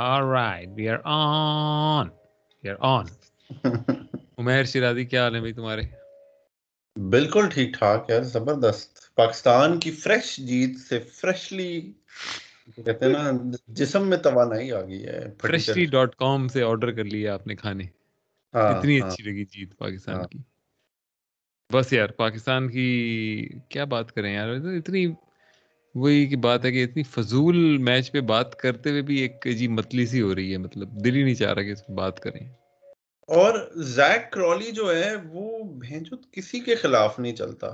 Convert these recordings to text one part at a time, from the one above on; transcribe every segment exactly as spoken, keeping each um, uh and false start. All right, we are on. We are on. Umair Shirazi کیا حال ہے بھائی تمہارے؟ بالکل ٹھیک ٹھاک ہے، زبردست. پاکستان کی فریش جیت سے فریشلی کہتے ہیں نا جسم میں توانائی آ گئی ہے. فریشلی ڈاٹ کام سے آرڈر کر لیا آپ نے کھانے، اتنی اچھی لگی جیت پاکستان کی. بس یار پاکستان کی کیا بات کریں یار، اتنی وہی کی بات ہے کہ اتنی فضول میچ پہ بات کرتے ہوئے بھی ایک عجیب متلی سی ہو رہی ہے. مطلب دل ہی نہیں چاہ رہا کہ اس پہ بات کریں. اور زیک کرالی جو ہے وہ بھینچو کسی کے خلاف نہیں چلتا.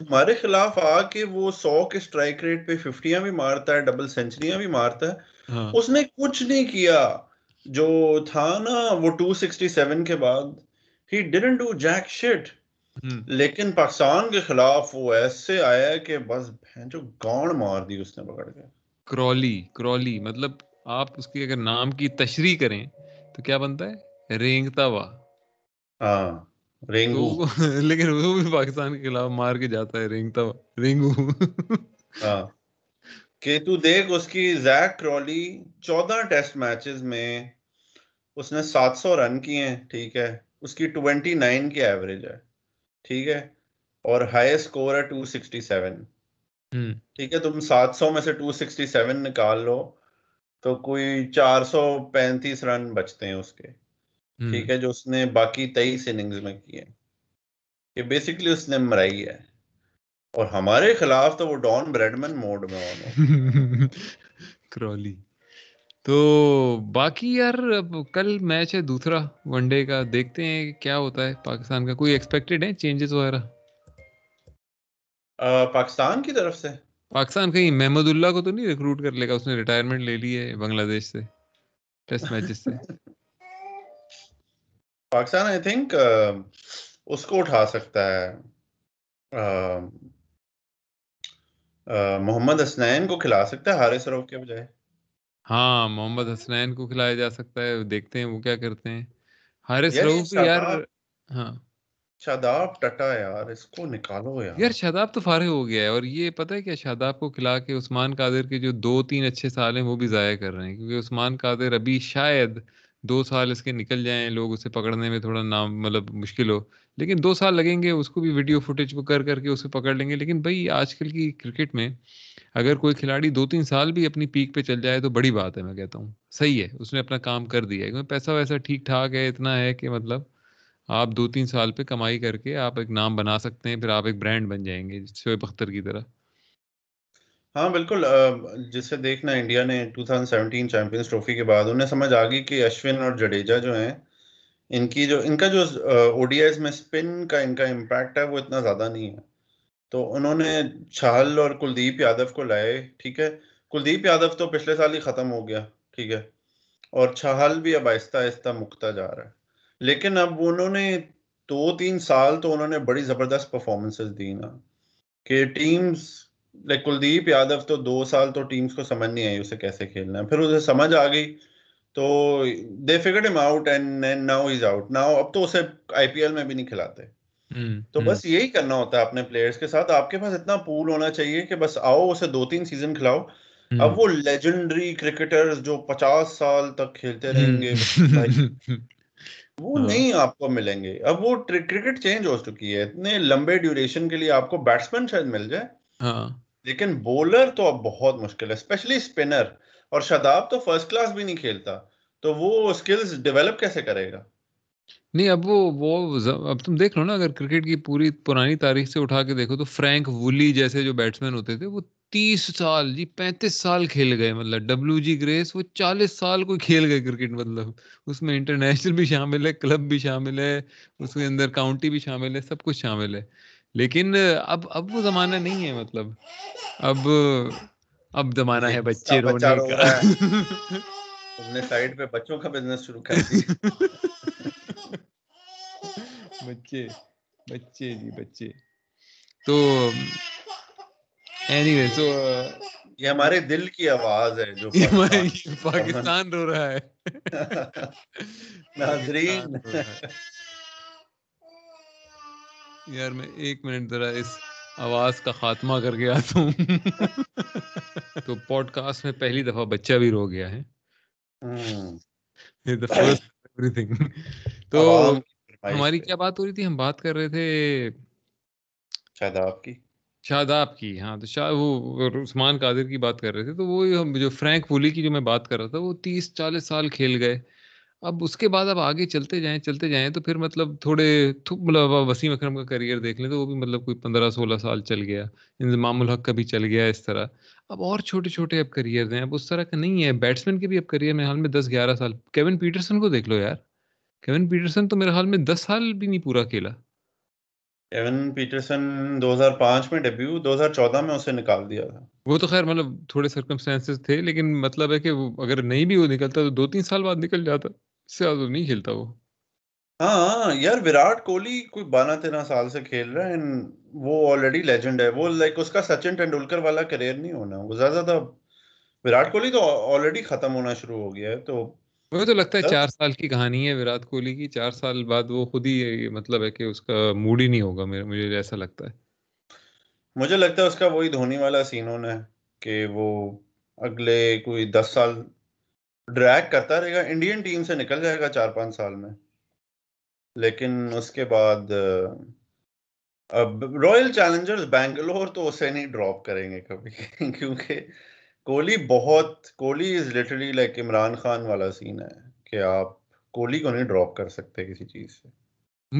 ہمارے خلاف آ کے وہ سو کے اسٹرائک ریٹ پہ ففٹیاں بھی مارتا ہے، ڈبل سینچریاں بھی مارتا ہے. اس نے کچھ نہیں کیا جو تھا نا وہ ٹو سکسٹی سیون کے بعد. He didn't do jack shit. لیکن پاکستان کے خلاف وہ ایسے آیا کہ بس جو گاڑ مار دی اس نے پکڑ کے. کرالی کرالی مطلب آپ اس کی اگر نام کی تشریح کریں تو کیا بنتا ہے؟ رینگتا ہوا. ہاں رینگو، لیکن وہ بھی پاکستان کے خلاف مار کے جاتا ہے رینگتا ہوا رینگو. ہاں کہ تو دیکھ اس کی زیک کرالی چودہ ٹیسٹ میچز میں اس نے سات سو رن کیے ہیں، ٹھیک ہے. اس کی ٹوینٹی نائن کی ایوریج ہے، ٹھیک ہے، اور ہائی اسکور ہے ٹو سکسٹی سیون. ٹھیک ہے، تم سات سو میں سے ٹو سکسٹی سیون نکال لو تو کوئی چار سو پینتیس رن بچتے ہیں اس کے، ٹھیک ہے، جو اس نے باقی تیئیس اننگز میں کیے. یہ بیسکلی اس نے مرائی ہے. اور ہمارے خلاف تو وہ ڈان بریڈمن موڈ میں ہونا کرالی. تو باقی یار کل میچ ہے دوسرا ون ڈے کا، دیکھتے ہیں کیا ہوتا ہے. پاکستان کا کوئی ایکسپیکٹڈ ہے چینجز وغیرہ پاکستان کی طرف سے؟ پاکستان کہیں محمد اللہ کو تو نہیں ریکروٹ کر لے گا؟ اس نے ریٹائرمنٹ لے لی ہے بنگلہ دیش سے ٹیسٹ میچز سے. پاکستان آئی تھنک اس کو اٹھا سکتا ہے، محمد حسنین کو کھلا سکتا ہے حارث رؤف کے بجائے. ہاں محمد حسنین کو کھلایا جا سکتا ہے، دیکھتے ہیں وہ کیا کرتے ہیں. حارث رؤف یار، ہاں شاداب ٹٹا یار اس کو نکالو یار. یار شاداب تو فارغ ہو گیا ہے، اور یہ پتہ ہے کیا، شاداب کو کھلا کے عثمان قادر کے جو دو تین اچھے سال ہیں وہ بھی ضائع کر رہے ہیں. کیونکہ عثمان قادر ابھی شاید دو سال اس کے نکل جائیں، لوگ اسے پکڑنے میں تھوڑا نام مطلب مشکل ہو، لیکن دو سال لگیں گے. اس کو بھی ویڈیو فوٹیج کو کر کر کے اسے پکڑ لیں گے. لیکن بھائی آج کل کی کرکٹ میں اگر کوئی کھلاڑی دو تین سال بھی اپنی پیک پہ چل جائے تو بڑی بات ہے. میں کہتا ہوں صحیح ہے، اس نے اپنا کام کر دیا ہے، کیونکہ پیسہ ویسا ٹھیک ٹھاک ہے. اتنا ہے کہ مطلب آپ دو تین سال پہ کمائی کر کے آپ ایک نام بنا سکتے ہیں، پھر آپ ایک برانڈ بن جائیں گے شعیب اختر کی طرح. ہاں بالکل، جسے دیکھنا انڈیا نے ٹوئنٹی سیونٹین چیمپئنز ٹرافی کے بعد انہیں سمجھ آ گئی کہ اشون اور جڈیجا جو ہیں ان کی جو ان کا جو او ڈی آئی میں اسپن کا ان کا امپیکٹ ہے وہ اتنا زیادہ نہیں ہے. تو انہوں نے چہل اور کلدیپ یادو کو لائے، ٹھیک ہے. کلدیپ یادو تو پچھلے سال ہی ختم ہو گیا، ٹھیک ہے، اور چہل بھی اب آہستہ آہستہ مکتا جا رہا ہے. لیکن اب انہوں نے دو تین سال تو انہوں نے بڑی زبردست پرفارمنسز دی نا کہ ٹیمز لائک کلدیپ یادو تو دو سال تو ٹیمز کو سمجھ نہیں آئی اسے کیسے کھیلنا ہے. پھر اسے سمجھ آ گئی تو دے فگرڈ ہم out and now is out now. اب تو اسے آئی پی ایل میں بھی نہیں کھلاتے. تو بس یہی کرنا ہوتا ہے اپنے پلیئرز کے ساتھ، آپ کے پاس اتنا پول ہونا چاہیے کہ بس آؤ اسے دو تین سیزن کھلاؤ. اب وہ لیجنڈری کرکٹرز جو پچاس سال تک کھیلتے رہیں گے وہ نہیں آپ کو ملیں گے. اب وہ کرکٹ چینج ہو چکی ہے، اتنے لمبے ڈیوریشن کے لیے آپ کو بیٹسمین شاید مل جائے، لیکن بولر تو اب بہت مشکل ہے، اسپیشلی اسپنر. اور شاداب تو فرسٹ کلاس بھی نہیں کھیلتا تو وہ اسکلز ڈیولپ کیسے کرے گا؟ نہیں اب وہ وہ اب تم دیکھ لو نا، اگر کرکٹ کی پوری پرانی تاریخ سے اٹھا کے دیکھو تو فرینک وولی جیسے جو بیٹسمین ہوتے تھے وہ تیس سال جی پینتیس سال کھیل گئے. مطلب ڈبلو جی گریس وہ چالیس سال کو کھیل گئے کرکٹ. مطلب اس میں انٹرنیشنل بھی شامل ہے، کلب بھی شامل ہے، اس کے اندر کاؤنٹی بھی شامل ہے، سب کچھ شامل ہے. لیکن اب اب وہ زمانہ نہیں ہے. مطلب اب اب زمانہ ہے بچے رونے کا. تم نے سائیڈ پہ بچوں کا بزنس شروع کر دیا. بچے بچے جی بچے. تو Anyway, so, یہ ہمارے دل کی آواز ہے جو پاکستان رو رہا ہے. ناظرین یار میں ایک منٹ ذرا اس آواز کا خاتمہ کر کے آتا ہوں. تو پوڈ کاسٹ میں پہلی دفعہ بچہ بھی رو گیا ہے. ہوں the first everything. تو ہماری کیا بات ہو رہی تھی؟ ہم بات کر رہے تھے شاداب کی شاداب کی ہاں تو شاہ وہ عثمان قادر کی بات کر رہے تھے. تو وہ جو فرینک پولی کی جو میں بات کر رہا تھا وہ تیس چالیس سال کھیل گئے. اب اس کے بعد آپ آگے چلتے جائیں چلتے جائیں تو پھر مطلب تھوڑے مطلب وسیم اکرم کا کریئر دیکھ لیں تو وہ بھی مطلب کوئی پندرہ سولہ سال چل گیا. انضمام الحق کا بھی چل گیا اس طرح. اب اور چھوٹے چھوٹے اب کریئر ہیں, اب اس طرح کا نہیں ہے. بیٹسمین کے بھی اب کریئر میرے حال میں دس گیارہ سال. کیون پیٹرسن کو دیکھ لو یار, کیون پیٹرسن تو میرے حال میں دس سال بھی نہیں پورا کھیلا. کیون پیٹرسن دو ہزار پانچ میں ڈیبیو, دو ہزار چودہ میں اسے نکال دیا تھا. وہ تو خیر مطلب تھوڑے سرکمسٹانسز تھے, لیکن مطلب ہے کہ اگر نہیں بھی وہ نکلتا تو دو تین سال بعد نکل جاتا, اس سے زیادہ نہیں کھیلتا وہ. ہاں یار وراٹ کوہلی کوئی بارہ تیرہ سال سے کھیل رہا ہے, وہ آلریڈی لیجنڈ ہے. وہ لائک اس کا سچن ٹینڈولکر والا کیریئر نہیں ہونا, وہ زیادہ تھا. وراٹ کوہلی تو آلریڈی ختم ہونا شروع ہو گیا ہے. تو مجھے تو لگتا ہے چار سال کی کہانی ہے وراٹ کوہلی کی. چار سال بعد وہ خود ہی مطلب ہے کہ اس کا موڈ ہی نہیں ہوگا, مجھے ایسا لگتا ہے. مجھے لگتا ہے اس کا وہی دھونی والا سین ہونا ہے کہ وہ اگلے کوئی دس سال ڈریگ کرتا رہے گا, انڈین ٹیم سے نکل جائے گا چار پانچ سال میں. لیکن اس کے بعد اب رائل چیلنجرز بینگلور تو اسے نہیں ڈراپ کریں گے کبھی, کیونکہ کوہلی بہت Kohli is literally like Imran Khan والا سین ہے کہ آپ کوہلی کو نہیں ڈراپ کر سکتے کسی چیز سے.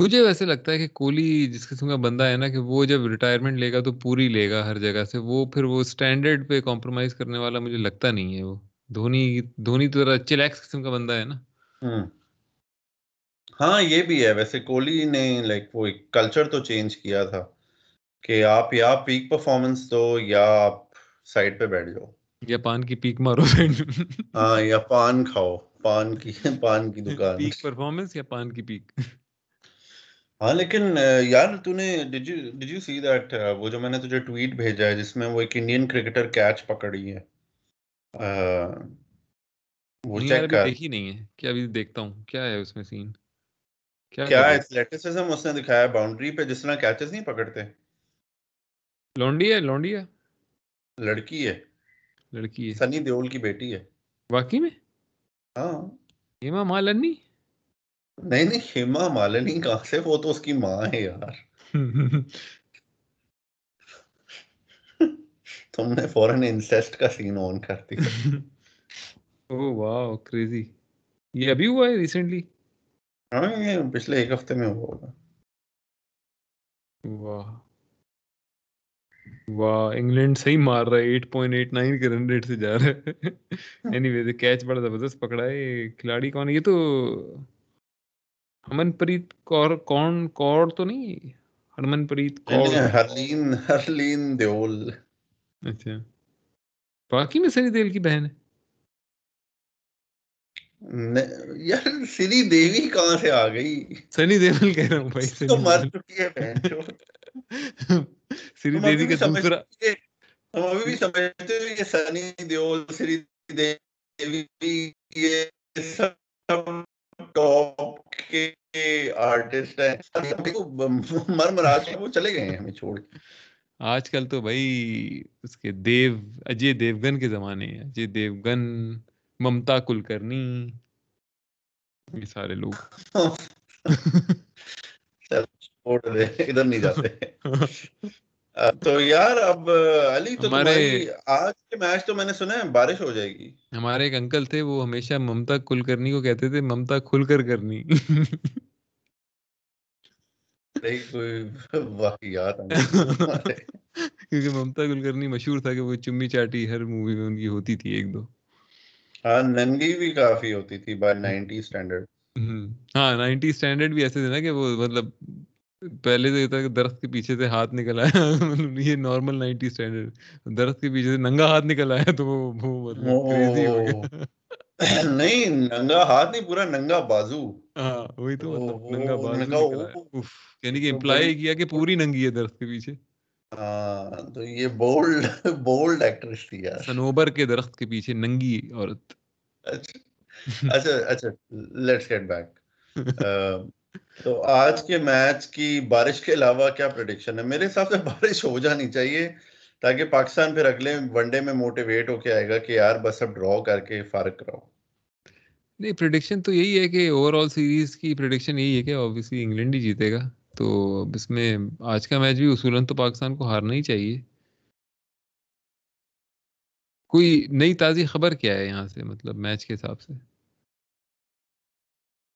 مجھے ویسے لگتا ہے کہ کوہلی جس قسم کا بندہ ہے نا کہ وہ جب ریٹائرمنٹ لے گا تو پوری لے گا ہر جگہ سے. وہ پھر وہ اسٹینڈرڈ پہ کمپرومائز کرنے والا مجھے لگتا نہیں ہے. وہ دھونی دھونی تو ذرا چلیکس قسم کا بندہ ہے نا. ہاں یہ بھی ہے. ویسے کوہلی نے لائک وہ ایک کلچر تو چینج کیا تھا کہ آپ یا پیک پرفارمنس دو یا آپ سائڈ پہ بیٹھ جاؤ یا پان کی پیک مارو. ہاں یا پان کھاؤ, پان کی پان کی دکان, پیک پرفارمنس یا پان کی پیک. ہاں لیکن یار تو نے did you did you see that وہ جو میں نے تجھے ٹویٹ بھیجا ہے جس میں وہ ایک انڈین کرکٹر کیچ پکڑی ہے. وہ چیک کر دیکھی نہیں ہے کیا, ابھی دیکھتا ہوں کیا ہے اس میں سین. کیا ایتھلیٹسزم اس نے دکھایا باؤنڈری پہ جس طرح کیچز نہیں پکڑتے. لونڈی ہے لونڈی ہے لڑکی ہے لڑکی ہے سنی دیول کی بیٹی ہے واقعی میں. ہاں ہیما مالنی نہیں نہیں ہیما مالنی کہاں سے, وہ تو اس کی ماں ہے یار. تم نے فوراً انسسٹ کا سین آن کر دیا. Oh wow crazy. یہ ابھی ہوا ہے ریسنٹلی؟ ہاں یہ پچھلے ایک ہفتے میں ہوا ہوگا. واہ واہ انگلینڈ صحیح مار رہا ہے, ایٹ پوائنٹ ایٹ نائن کے رن ریٹ سے جا رہا ہے. اینی وے کیچ بڑا زبردست پکڑا ہے. یہ کھلاڑی کون ہے؟ یہ تو ہرمن پریت کور کون کور تو نہیں, ہرمن پریت کور ہرلین ہرلین دیول. اچھا باقی میں سنی دیول کی بہن ہے یار. سنی دیوی کہاں سے آ گئی؟ سنی دیول کہہ رہا ہوں بھائی, تو مر چکی ہے بہن. سنی دیوی کا دوسرا ہم ابھی بھی سمجھتے ہیں یہ سنی دیول سنی دیوی یہ سب ٹاپ کے آرٹسٹ ہیں. مر مرا کے وہ چلے گئے ہیں ہمیں چھوڑ کے. آج کل تو بھائی اس کے دیو اجے دیوگن کے زمانے ہیں. اجے دیوگن, ممتا کلکرنی, یہ سارے لوگ چھوڑ دے, ادھر نہیں جاتے. تو یار اب علی تو ہمارے آج کے میچ تو میں نے سنا ہے بارش ہو جائے گی. ہمارے ایک انکل تھے وہ ہمیشہ ممتا کلکرنی کو کہتے تھے ممتا کھل کر کرنی. کیونکہ ممتا کلکرنی مشہور تھا کہ وہ چمی چاٹی ہر مووی میں ان کی ہوتی تھی ایک دو. ہاں ننگی بھی کافی ہوتی تھی بائی نائنٹی اسٹینڈرڈ. ہاں نائنٹی اسٹینڈرڈ بھی ایسے تھے نا کہ وہ مطلب پہلے سے تھا کہ درخت کے پیچھے سے ہاتھ نکل آیا. یہ نارمل نائنٹی اسٹینڈرڈ درخت کے پیچھے سے ننگا ہاتھ نکل آیا تو وہ کریزی ہو گیا. نہیں ننگا ہاتھ نہیں, پورا ننگا بازو. ہاں وہی تو ننگا بازو یعنی کہ امپلائی کیا کہ پوری ننگی ہے درخت کے پیچھے. ہاں تو یہ بولڈ بولڈ ایکٹریس تھی یار. سنوبر کے درخت کے پیچھے ننگی عورت. اچھا اچھا اچھا لیٹس گیٹ بیک. تو آج کے میچ کی بارش کے علاوہ کیا پریڈکشن ہے؟ میرے حساب سے بارش ہو جانی چاہیے تاکہ پاکستان پھر اگلے ون ڈے میں موٹیویٹ ہو کے آئے گا کہ یار بس اب ڈرا کر کے فرق کراؤ. نہیں پریڈکشن تو یہی ہے کہ اوور آل سیریز کی پریڈکشن یہی ہے کہ آبویسلی انگلینڈ ہی جیتے گا. تو اب اس میں آج کا میچ بھی اصولاً تو پاکستان کو ہارنا ہی چاہیے. کوئی نئی تازی خبر کیا ہے یہاں سے مطلب میچ کے حساب سے؟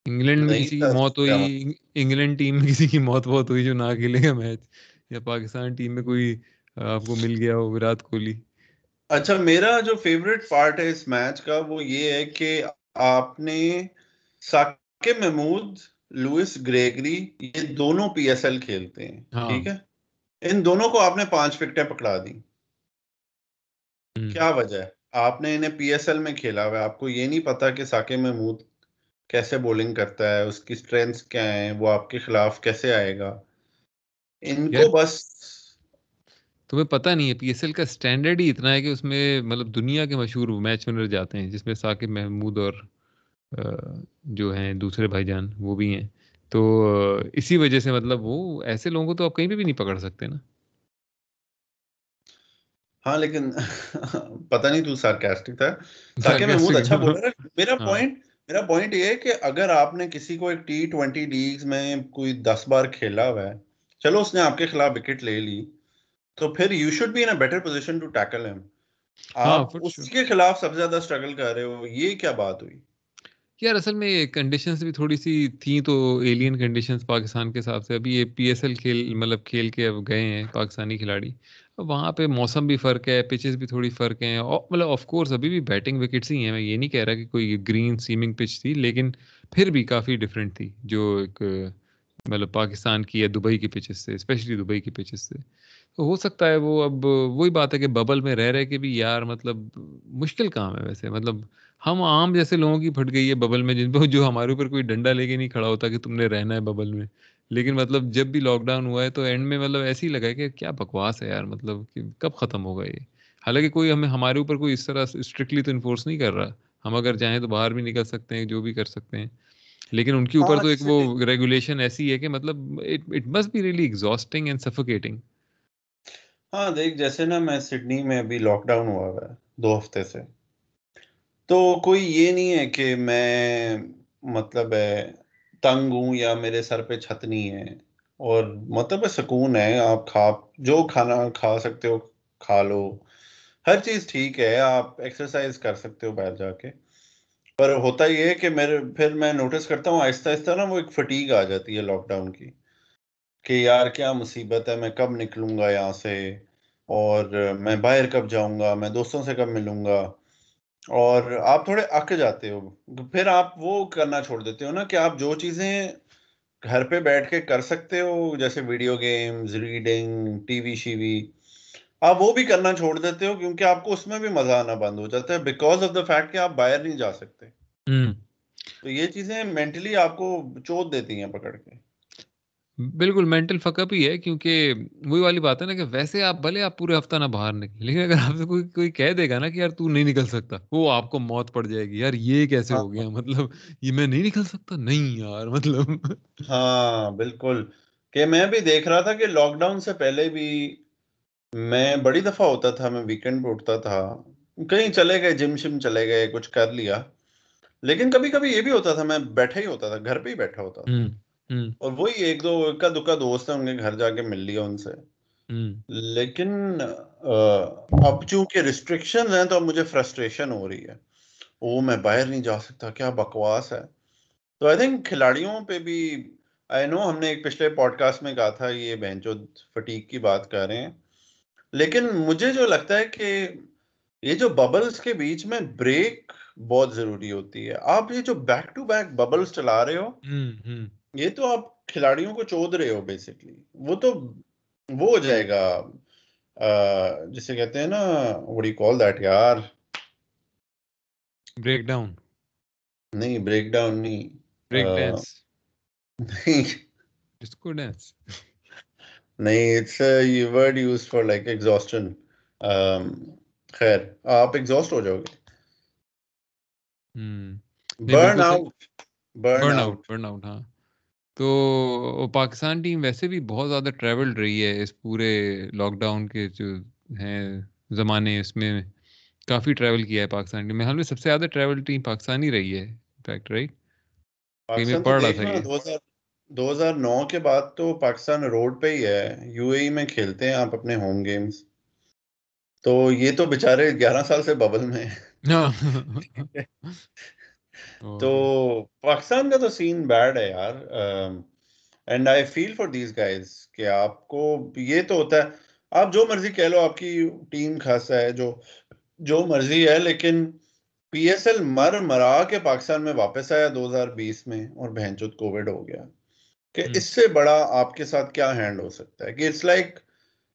انگلینڈ میں کسی کی موت ہوئی، انگلینڈ ٹیم میں کسی کی موت بہت ہوئی جو نہ کھیلے گا میچ، یا پاکستان ٹیم میں کوئی آپ کو مل گیا ہو وراٹ کوہلی. اچھا میرا جو فیوریٹ پارٹ ہے اس میچ کا وہ یہ ہے کہ آپ نے ثاقب محمود، لوئس گریگری، یہ دونوں پی ایس ایل کھیلتے ہیں، ٹھیک ہے، ان دونوں کو آپ نے پانچ وکٹیں پکڑا دی. کیا وجہ ہے؟ آپ نے انہیں پی ایس ایل میں کھیلا ہوا ہے، آپ کو یہ نہیں پتا کہ ثاقب محمود کیسے بولنگ کرتا ہے، اس کی اسٹرینتھس کیا ہیں، وہ آپ کے خلاف کیسے آئے گا. ان کو بس تمہیں پتہ نہیں ہے پی ایس ایل کا اسٹینڈرڈ ہی اتنا ہے کہ اس میں مطلب دنیا کے مشہور میچ ونر جاتے ہیں، جس میں ثاقب محمود اور جو ہیں دوسرے بھائی جان وہ بھی ہیں. تو اسی وجہ سے مطلب وہ ایسے لوگوں کو تو آپ کہیں پہ بھی نہیں پکڑ سکتے نا. ہاں لیکن پتہ نہیں تو سارکاسٹک تھا. ثاقب محمود اچھا بول رہا ہے. میرا پوائنٹ میرا پوائنٹ یہ ہے کہ اگر آپ نے کسی کو ایک ٹی ٹوینٹی لیگز میں کوئی دس بار کھیلا ہوا ہے، چلو اس نے آپ کے خلاف وکٹ لے لی، تو پھر you should be in a better position to tackle ہم. آپ اس کے خلاف سب سے زیادہ اسٹرگل کر رہے ہو، یہ کیا بات ہوئی یار؟ اصل میں کنڈیشنز بھی تھوڑی سی تھیں تو ایلین کنڈیشنز پاکستان کے حساب سے. ابھی یہ پی ایس ایل کھیل مطلب کھیل کے اب گئے ہیں پاکستانی کھلاڑی، وہاں پہ موسم بھی فرق ہے، پچز بھی تھوڑی فرق ہیں، اور مطلب آف کورس ابھی بھی بیٹنگ وکٹس ہی ہیں. میں یہ نہیں کہہ رہا کہ کوئی گرین سیمنگ پچ تھی، لیکن پھر بھی کافی ڈفرینٹ تھی جو ایک مطلب پاکستان کی یا دبئی کی پچز سے، اسپیشلی دبئی کی پچز سے. تو ہو سکتا ہے وہ اب وہی بات ہے کہ ببل میں رہ رہے کہ بھی یار مطلب مشکل کام ہے. ویسے مطلب ہم عام جیسے لوگوں کی پھٹ گئی ہے ببل میں، جن پہ جو ہمارے اوپر کوئی ڈنڈا لے کے نہیں کھڑا ہوتا کہ تم نے رہنا ہے ببل میں. لیکن مطلب جب بھی لاک ڈاؤن ہوا ہے تو اینڈ میں مطلب ایسے ہی لگا ہے کہ کیا بکواس ہے یار، مطلب کہ کب ختم ہوگا یہ. حالانکہ کوئی ہمیں ہمارے اوپر کوئی اس طرح اسٹرکٹلی تو انفورس نہیں کر رہا، ہم اگر چاہیں تو باہر بھی نکل سکتے ہیں، جو بھی کر سکتے ہیں. لیکن ان کے اوپر تو ایک وہ ریگولیشن ایسی ہے کہ مطلب it must be really exhausting and suffocating. ہاں دیکھ، جیسے نا میں سڈنی میں ابھی لاک ڈاؤن ہوا ہوا ہے دو ہفتے سے، تو کوئی یہ نہیں ہے کہ میں مطلب ہے تنگ ہوں یا میرے سر پہ چھت نہیں ہے، اور مطلب سکون ہے. آپ کھا جو کھانا کھا سکتے ہو کھا لو، ہر چیز ٹھیک ہے، آپ ایکسرسائز کر سکتے ہو باہر جا کے. پر ہوتا یہ ہے کہ میرے پھر میں نوٹس کرتا ہوں آہستہ آہستہ نا وہ ایک فٹیگ آ جاتی ہے لاک ڈاؤن کی، کہ یار کیا مصیبت ہے، میں کب نکلوں گا یہاں سے، اور میں باہر کب جاؤں گا، میں دوستوں سے کب ملوں گا. اور آپ تھوڑے اک جاتے ہو، پھر آپ وہ کرنا چھوڑ دیتے ہو نا کہ آپ جو چیزیں گھر پہ بیٹھ کے کر سکتے ہو، جیسے video games, reading, T V شی وی، آپ وہ بھی کرنا چھوڑ دیتے ہو کیونکہ آپ کو اس میں بھی مزہ آنا بند ہو جاتا ہے بیکاز آف دا فیکٹ کہ آپ باہر نہیں جا سکتے. تو یہ چیزیں مینٹلی آپ کو چوٹ دیتی ہیں پکڑ کے. بالکل مینٹل فک اپ ہی ہے، کیونکہ وہی والی بات ہے نا کہ ویسے آپ بھلے آپ پورے ہفتہ نہ باہر نکلیں، لیکن اگر آپ سے کوئی کوئی کہہ دے گا نا کہ یار تو نہیں نکل سکتا، وہ آپ کو موت پڑ جائے گی. یار یہ کیسے ہو گیا، مطلب یہ میں نہیں نکل سکتا، نہیں یار مطلب. ہاں بالکل، کہ میں بھی دیکھ رہا تھا کہ لاک ڈاؤن سے پہلے بھی میں بڑی دفعہ ہوتا تھا، میں ویکینڈ پہ اٹھتا تھا، کہیں چلے گئے، جم شم چلے گئے، کچھ کر لیا. لیکن کبھی کبھی یہ بھی ہوتا تھا میں بیٹھا ہی ہوتا تھا، گھر پہ ہی بیٹھا ہوتا تھا، اور وہی ایک دو اکا دکا دوست ہیں ان کے گھر جا کے مل لیا ان سے. لیکن اب چونکہ ریسٹرکشنز ہیں تو اب مجھے فرسٹریشن ہو رہی ہے، وہ میں باہر نہیں جا سکتا، کیا بکواس ہے. تو آئی تھنک کھلاڑیوں پہ بھی، آئی نو ہم نے ایک پچھلے پوڈ کاسٹ میں کہا تھا یہ بینچو فٹیگ کی بات کر رہے ہیں، لیکن مجھے جو لگتا ہے کہ یہ جو ببلز کے بیچ میں بریک بہت ضروری ہوتی ہے. آپ یہ جو بیک ٹو بیک ببلز چلا رہے ہو، یہ تو آپ کھلاڑیوں کو چود رہے ہو بیسکلی. وہ تو وہ ہو جائے گا جسے کہتے ہیں نا، what do you call that یار، بریک ڈاؤن نہیں، بریک ڈاؤن نہیں، بریک ڈانس نہیں، ڈسکو ڈانس نہیں، it's a word use for like exhaustion. خیر آپ ایگزاسٹ ہو جاؤ گے، burn out burn out burn out. ہاں تو پاکستان ٹیم ویسے بھی بہت زیادہ ٹریولڈ رہی ہے اس پورے لاک ڈاؤن کے جو ہیں زمانے، اس میں کافی ٹریول کیا ہے پاکستان ٹیم. میں حال میں سب سے زیادہ ٹریول ٹیم پاکستان ہی رہی ہے فیکٹ رائٹ. دو ہزار نو کے بعد تو پاکستان روڈ پہ ہی ہے, یو اے ای میں کھیلتے ہیں آپ اپنے ہوم گیمز, تو یہ تو بےچارے گیارہ سال سے ببل میں ہیں. تو پاکستان کا تو سین بیڈ ہے یار, and I feel for these guys کہ آپ کو یہ تو ہوتا ہے, آپ جو مرضی کہہ لو آپ کی ٹیم خاصا ہے جو جو مرضی ہے, لیکن پی ایس ایل مر مرا کے پاکستان میں واپس آیا دو ہزار بیس میں اور بہنچود کووڈ ہو گیا. کہ اس سے بڑا آپ کے ساتھ کیا ہینڈ ہو سکتا ہے کہ اٹس لائک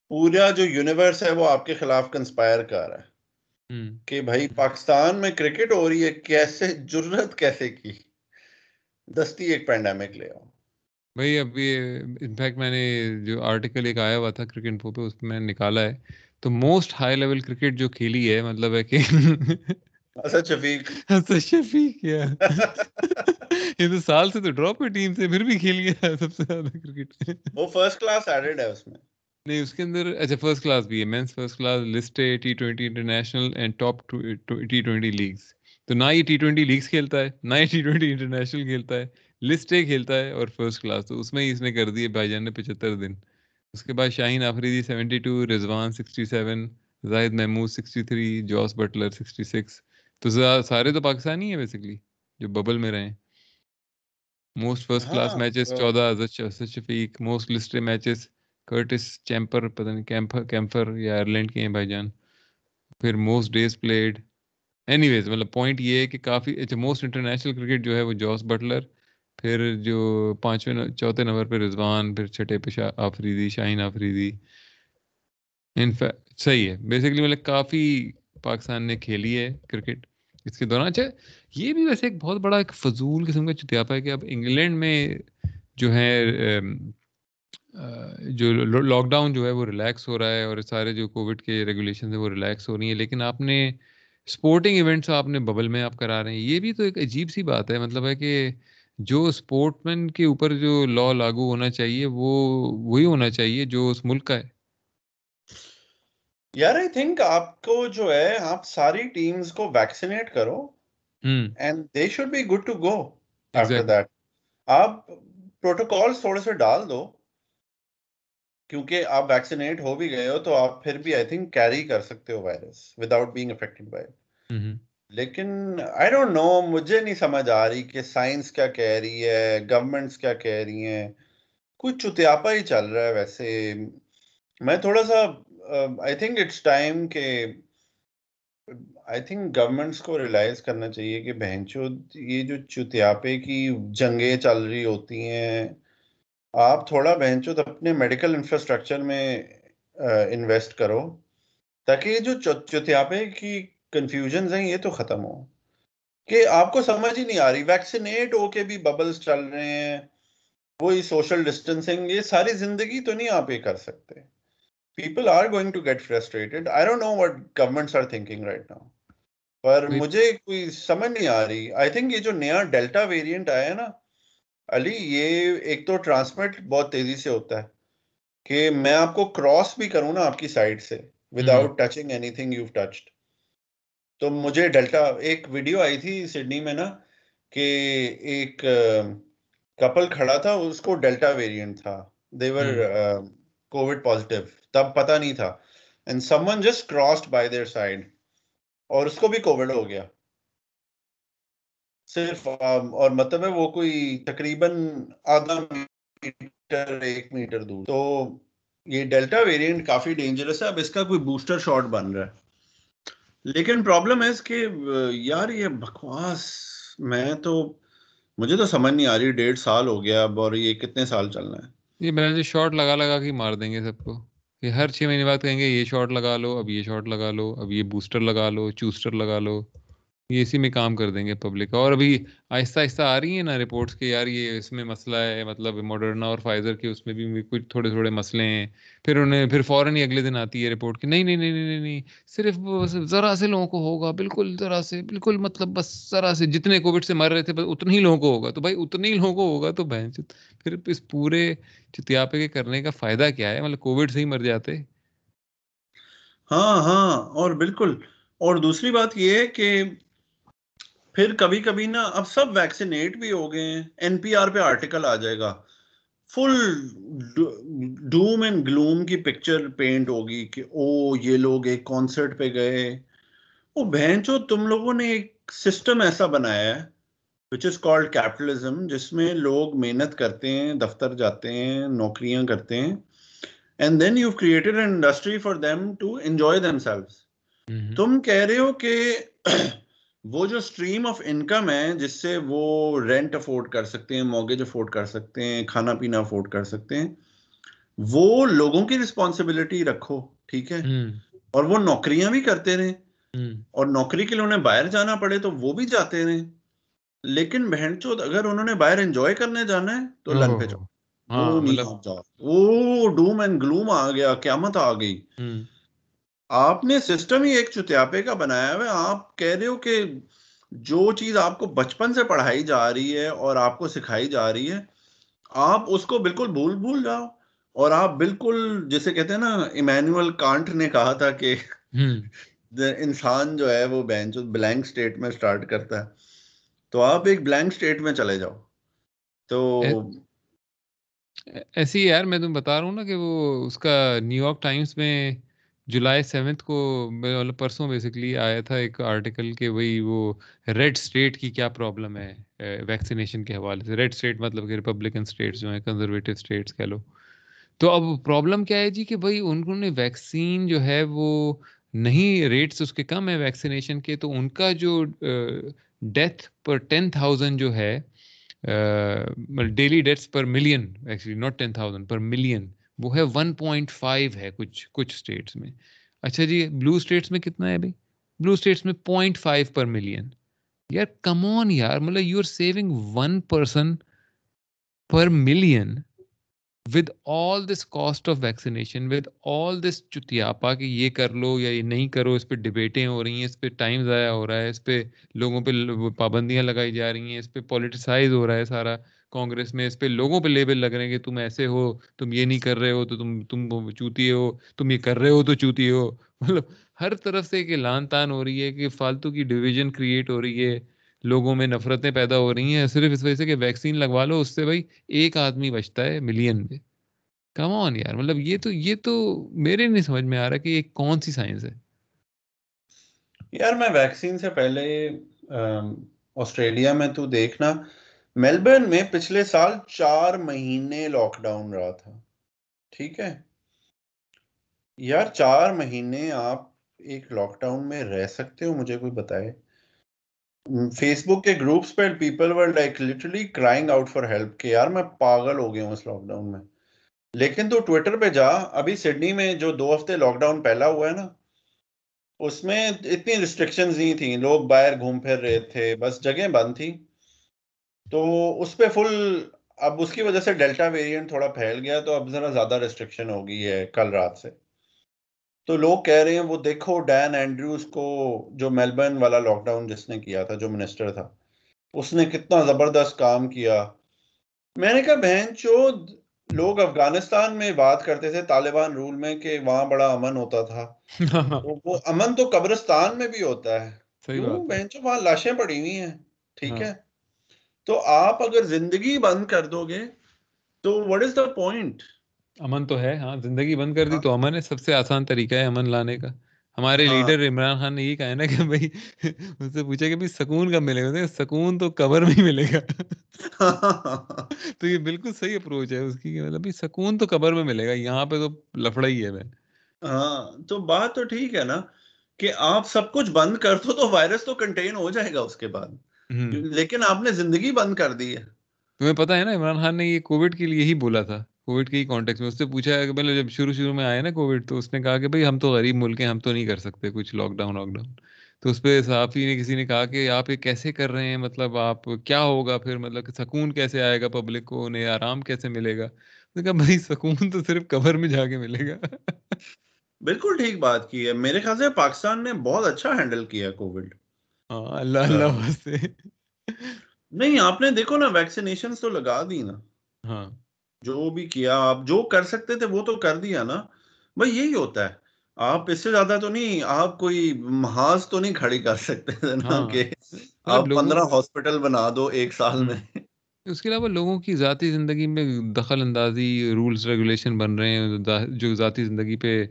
پورا جو یونیورس ہے وہ آپ کے خلاف کنسپائر کر رہا ہے کہ بھائی پاکستان میں کرکٹ ہو رہی ہے, کیسے جرات کیسے کی دستی ایک پینڈیمک لے آؤ بھائی. اب یہ انفیکٹ میں نے جو آرٹیکل ایک آیا ہوا تھا کرکٹ انفو پہ, اس میں نکالا ہے تو موسٹ ہائی لیول کرکٹ جو کھیلی ہے, مطلب ہے کہ اسد شفیق اسد شفیق کیا یہ تو سال سے تو ڈراپ ہے ٹیم سے, پھر بھی کھیل گیا سب سے زیادہ کرکٹ. وہ فرسٹ کلاس ایڈڈ ہے اس میں نہیں, اس کے اندر اچھا فرسٹ کلاس بھی ہے, مینس فرسٹ کلاس لسٹ ہے T twenty international and top T twenty leagues. تو نہ یہ ٹی ٹوینٹی لیگز کھیلتا ہے, نہ یہ ٹی ٹوینٹی انٹرنیشنل کھیلتا ہے, لسٹ اے کھیلتا ہے اور فرسٹ کلاس. تو اس میں ہی اس نے کر دیے بھائی جان نے پچہتر دن. اس کے بعد Shaheen Afridi seventy two, Rizwan sixty seven, Zahid Mahmood sixty three, Jos Buttler sixty six. تو سارے تو پاکستانی ہیں بیسکلی جو ببل میں رہے. موسٹ فرسٹ کلاس میچز چودہ Asad Shafiq, most list matches Curtis چیمپر پتہ نہیں کیمپر کیمپر یا آئرلینڈ کے ہیں بھائی جان. پھر most days played. Anyways مطلب پوائنٹ یہ ہے کہ کافی اچھا موسٹ انٹرنیشنل کرکٹ جو ہے وہ جوس بٹلر, پھر جو پانچویں چوتھے نمبر پہ رضوان, پھر چھٹے پہ شاہ آفریدی شاہین آفریدی. انفیکٹ صحیح ہے بیسکلی, مطلب کافی پاکستان نے کھیلی ہے کرکٹ اس کے دوران. اچھا یہ بھی ویسے ایک بہت بڑا ایک فضول قسم کا چتیاپا ہے کہ اب انگلینڈ میں جو ہے جو لاک ڈاؤن جو ہے وہ ریلیکس ہو رہا ہے اور سارے جو کووڈ کے ریگولیشنز ہیں وہ ریلیکس ہو رہی ہیں, لیکن آپ نے اسپورٹنگ ایونٹس آپ نے ببل میں آپ کرا رہے ہیں. یہ بھی تو ایک عجیب سی بات ہے, مطلب ہے کہ جو اسپورٹ مین کے اوپر جو لا لاگو ہونا چاہیے وہ وہی ہونا چاہیے جو اس ملک کا ہے. یار آئی تھنک آپ کو جو ہے آپ ساری ٹیمز کو ویکسینیٹ کرو and they should be good to go after that. آپ پروٹوکالز تھوڑے سے ڈال دو, کیونکہ آپ ویکسینیٹ ہو بھی گئے ہو تو آپ پھر بھی آئی تھنک کیری کر سکتے ہو virus without being affected by it. لیکن آئی ڈونٹ نو, مجھے نہیں سمجھ آ رہی کہ سائنس کیا کہہ رہی ہے, گورنمنٹس کیا کہہ رہی ہیں, کچھ چتیاپا ہی چل رہا ہے. ویسے میں تھوڑا سا آئی تھنک اٹس ٹائم کہ آئی تھنک گورنمنٹس کو ریلائز کرنا چاہیے کہ بہن چود یہ جو چتیاپے کی جنگیں چل رہی ہوتی ہیں, آپ تھوڑا بہنچود اپنے میڈیکل انفراسٹرکچر میں انویسٹ کرو تاکہ یہ جو چتیاپے کی کنفیوژنز ہیں یہ تو ختم ہو. کہ آپ کو سمجھ ہی نہیں آ رہی, ویکسینیٹ ہو کے بھی ببلز چل رہے ہیں, وہی سوشل ڈسٹینسنگ, یہ ساری زندگی تو نہیں آپ یہ کر سکتے. People are going to get frustrated. I don't know what governments are thinking right now, پر مجھے کوئی سمجھ نہیں آ رہی. آئی تھنک یہ جو نیا ڈیلٹا ویریئنٹ آیا ہے نا علی, یہ ایک تو ٹرانسمٹ بہت تیزی سے ہوتا ہے کہ میں آپ کو کراس بھی کروں نا آپ کی سائڈ سے without touching anything you touched. تو مجھے ڈیلٹا, ایک ویڈیو آئی تھی سڈنی میں نا کہ ایک کپل کھڑا تھا, اس کو ڈیلٹا ویریئنٹ تھا, دیور کووڈ پازیٹیو, تب پتہ نہیں تھا, and someone just crossed by their side اور اس کو بھی کووڈ ہو گیا صرف. اور مطلب ہے وہ کوئی تقریباً آدھا میٹر ایک میٹر دور. تو یہ ڈیلٹا ویریئنٹ کافی ڈینجرس ہے. اب اس کا کوئی بوسٹر شاٹ بن رہا ہے, لیکن پرابلم ہے کہ یار یہ بکواس میں تو مجھے تو سمجھ نہیں آ رہی. ڈیڑھ سال ہو گیا اب, اور یہ کتنے سال چلنا ہے؟ یہ میرے شاٹ لگا لگا کے مار دیں گے سب کو. یہ ہر چھ مہینے بعد کہیں گے یہ شاٹ لگا لو, اب یہ شاٹ لگا لو, اب یہ بوسٹر لگا لو, چوسٹر لگا لو. یہ اسی میں کام کر دیں گے پبلک. اور ابھی آہستہ آہستہ آ رہی ہیں نا رپورٹس کہ یار یہ اس میں مسئلہ ہے, مطلب ماڈرنا اور فائزر کے اس میں بھی کچھ تھوڑے تھوڑے مسئلے ہیں. پھر انہیں پھر فوراً ہی اگلے دن آتی ہے رپورٹ کہ نہیں نہیں نہیں نہیں نہیں صرف ذرا سے لوگوں کو ہوگا, بالکل ذرا سے, بالکل مطلب بس ذرا سے, جتنے کووڈ سے مر رہے تھے بس اتنے ہی لوگوں کو ہوگا. تو بھائی اتنے ہی لوگوں کو ہوگا تو بہن پھر اس پورے چتیاپے کے کرنے کا فائدہ کیا ہے؟ مطلب کووڈ سے ہی مر جاتے. ہاں ہاں اور بالکل. اور دوسری بات یہ ہے کہ پھر کبھی کبھی نا اب سب ویکسینیٹ بھی ہو گئے ہیں, این پی آر پہ آرٹیکل آ جائے گا, فل ڈوم اینڈ گلوم کی پکچر پینٹ ہوگی کہ او یہ لوگ ایک کانسرٹ پہ گئے. او بہن چو, تم لوگوں نے ایک سسٹم ایسا بنایا ہے وچ از کالڈ کیپٹلزم, جس میں لوگ محنت کرتے ہیں, دفتر جاتے ہیں, نوکریاں کرتے ہیں, and then you created an industry for them to enjoy themselves. تم کہہ رہے ہو کہ وہ جو سٹریم آف انکم ہے جس سے وہ رینٹ افورڈ کر سکتے ہیں, مارگیج افورڈ کر سکتے ہیں, کھانا پینا افورڈ کر سکتے ہیں, وہ لوگوں کی رسپانسبلٹی رکھو, ٹھیک ہے, اور وہ نوکریاں بھی کرتے رہیں, اور نوکری کے لیے انہیں باہر جانا پڑے تو وہ بھی جاتے رہیں. لیکن بہن چود اگر انہوں نے باہر انجوائے کرنے جانا ہے تو لن پہ جاؤ, وہ ڈوم اینڈ گلوم آ گیا, قیامت آ گئی. آپ نے سسٹم ہی ایک چتیاپے کا بنایا ہوا ہے. آپ کہہ رہے ہو کہ جو چیز آپ کو بچپن سے پڑھائی جا رہی ہے اور آپ کو سکھائی جا رہی ہے, آپ اس کو بالکل بھول بھول جاؤ, اور آپ بالکل جیسے کہتے ہیں نا, ایمانوئل کانٹ نے کہا تھا کہ انسان جو ہے وہ بینچ بلینک سٹیٹ میں سٹارٹ کرتا ہے, تو آپ ایک بلینک سٹیٹ میں چلے جاؤ. تو ایسی یار میں تم بتا رہا ہوں نا کہ وہ اس کا نیو یارک ٹائمز میں جولائی سیونتھ کو پرسوں بیسکلی آیا تھا ایک آرٹیکل کہ وہی وہ ریڈ اسٹیٹ کی کیا پرابلم ہے ویکسینیشن کے حوالے سے. ریڈ اسٹیٹ مطلب کہ ریپبلکن اسٹیٹس جو ہیں, کنزرویٹو اسٹیٹس کہہ لو. تو اب پرابلم کیا ہے جی کہ بھائی انہوں نے ویکسین جو ہے وہ نہیں, ریٹس اس کے کم ہیں ویکسینیشن کے, تو ان کا جو ڈیتھ پر ٹین تھاؤزینڈ جو ہے, daily deaths per million, actually not ten thousand per million, وہ ہے ون پوائنٹ فائیو ہے کچھ کچھ اسٹیٹس میں. اچھا جی بلو اسٹیٹس میں کتنا ہے بھائی؟ بلو اسٹیٹس میں پوائنٹ فائیو پر ملین. یار کم آن یار, مطلب you are saving one person per million with all this cost of vaccination, with all this چتیاپا کہ یہ کر لو یا یہ نہیں کرو, اس پہ ڈبیٹیں ہو رہی ہیں, اس پہ ٹائم ضائع ہو رہا ہے, اس پہ لوگوں پہ پابندیاں لگائی جا رہی ہیں, اس پہ پولیٹیسائز ہو رہا ہے سارا کانگریس میں, اس پہ لوگوں پہ لیبل لگ رہے ہیں کہ تم ایسے ہو, تم یہ نہیں کر رہے ہو تو تم تم چوتی ہو, تم یہ کر رہے ہو تو چوتی ہو. مطلب ہر طرف سے کہ لان تان ہو رہی ہے, کہ فالتو کی ڈویژن کریٹ ہو رہی ہے, لوگوں میں نفرتیں پیدا ہو رہی ہیں صرف اس وجہ سے کہ ویکسین لگوا لو, اس سے بھائی ایک آدمی بچتا ہے ملین میں. کم آن یار, مطلب یہ تو یہ تو میرے نہیں سمجھ میں آ رہا کہ یہ کون سی سائنس ہے یار. میں ویکسین سے پہلے آسٹریلیا میں, تو دیکھنا میلبرن میں پچھلے سال چار مہینے لاک ڈاؤن رہا تھا, ٹھیک ہے یار, چار مہینے آپ ایک لاک ڈاؤن میں رہ سکتے ہو؟ مجھے کوئی بتائے. فیس بک کے گروپس پر people were like literally crying out for help کہ یار میں پاگل ہو گیا ہوں اس لاک ڈاؤن میں. لیکن تو ٹویٹر پہ جا, ابھی سڈنی میں جو دو ہفتے لاک ڈاؤن پہلا ہوا ہے نا, اس میں اتنی ریسٹرکشنز نہیں تھیں, لوگ باہر گھوم پھر رہے تھے, بس جگہیں بند تھیں, تو اس پہ فل اب اس کی وجہ سے ڈیلٹا ویریئنٹ تھوڑا پھیل گیا, تو اب ذرا زیادہ ریسٹرکشن ہو گئی ہے کل رات سے. تو لوگ کہہ رہے ہیں وہ دیکھو ڈین اینڈریوز کو, جو میلبرن والا لاک ڈاؤن جس نے کیا تھا, جو منسٹر تھا, اس نے کتنا زبردست کام کیا. میں نے کہا بہن چود, لوگ افغانستان میں بات کرتے تھے طالبان رول میں کہ وہاں بڑا امن ہوتا تھا, وہ امن تو قبرستان میں بھی ہوتا ہے بہن چود, وہاں لاشیں پڑی ہوئی ہیں, ٹھیک ہے. تو آپ اگر زندگی بند کر دو گے تو what is the point? امن تو ہے, ہاں زندگی بند کر دی تو امن ہے, سب سے آسان طریقہ ہے امن لانے کا. ہمارے لیڈر عمران خان نے یہ کہا ہے نا کہ بھائی ان سے پوچھا کہ سکون کب ملے گا, سکون تو قبر میں ملے گا. تو یہ بالکل صحیح اپروچ ہے اس کی, مطلب سکون تو قبر میں ملے گا, یہاں پہ تو لفڑا ہی ہے. میں ہاں تو بات تو ٹھیک ہے نا کہ آپ سب کچھ بند کر دو تو وائرس تو کنٹین ہو جائے گا اس کے بعد, لیکن آپ نے زندگی بند کر دی ہے. تمہیں پتا ہے نا عمران خان نے یہ کووڈ کے لیے ہی بولا تھا, کووڈ کے ہی کانٹیکس میں. اس سے پوچھا کہ پہلے جب شروع شروع میں آیا نا کووڈ, تو اس نے کہا کہ بھائی ہم تو غریب ملک ہیں, ہم تو نہیں کر سکتے کچھ لاک ڈاؤن لاک ڈاؤن تو اس پہ صحافی نے کسی نے کہا کہ آپ یہ کیسے کر رہے ہیں, مطلب آپ کیا ہوگا پھر, مطلب سکون کیسے آئے گا پبلک کو, انہیں آرام کیسے ملے گا؟ اس نے کہا بھائی سکون تو صرف قبر میں جا کے ملے گا. بالکل ٹھیک بات کی ہے. میرے خیال سے پاکستان نے بہت اچھا ہینڈل کیا کووڈ. اللہ اللہ واسطے نہیں, آپ نے دیکھو نا ویکسینیشنز تو لگا دی نا, ہاں جو بھی کیا آپ جو کر سکتے تھے وہ تو کر دیا نا. بھائی یہی ہوتا ہے آپ اس سے زیادہ تو نہیں، آپ کوئی محاذ تو نہیں کھڑی کر سکتے نا کہ آپ پندرہ ہاسپٹل بنا دو ایک سال میں. اس کے علاوہ لوگوں کی ذاتی زندگی میں دخل اندازی، رولز ریگولیشن بن رہے ہیں جو ذاتی زندگی پہ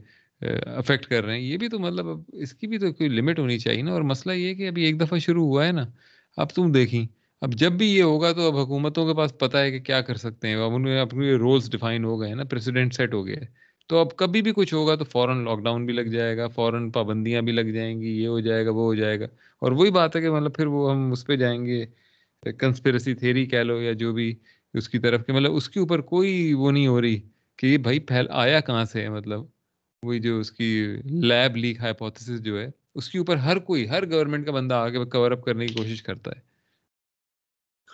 افیکٹ کر رہے ہیں، یہ بھی تو مطلب اس کی بھی تو کوئی لمٹ ہونی چاہیے نا. اور مسئلہ یہ ہے کہ ابھی ایک دفعہ شروع ہوا ہے نا، اب تم دیکھیں اب جب بھی یہ ہوگا تو اب حکومتوں کے پاس پتہ ہے کہ کیا کر سکتے ہیں، اب ان میں اپنے رولز ڈیفائن ہو گئے ہیں نا، پریسیڈنٹ سیٹ ہو گیا ہے. تو اب کبھی بھی کچھ ہوگا تو فوراً لاک ڈاؤن بھی لگ جائے گا، فوراً پابندیاں بھی لگ جائیں گی، یہ ہو جائے گا وہ ہو جائے گا. اور وہی بات ہے کہ مطلب پھر وہ ہم اس پہ جائیں گے، کنسپیریسی تھیری کہہ لو یا جو بھی اس کی طرف، کہ مطلب اس کے اوپر کوئی وہ نہیں ہو رہی کہ یہ بھائی پھیل آیا کہاں سے ہے. مطلب وہی جو اس کی لیب لیک ہائپوتھیسس جو ہے، اس کے اوپر ہر کوئی، ہر گورنمنٹ کا بندہ آ کے کور اپ کرنے کی کوشش کرتا ہے.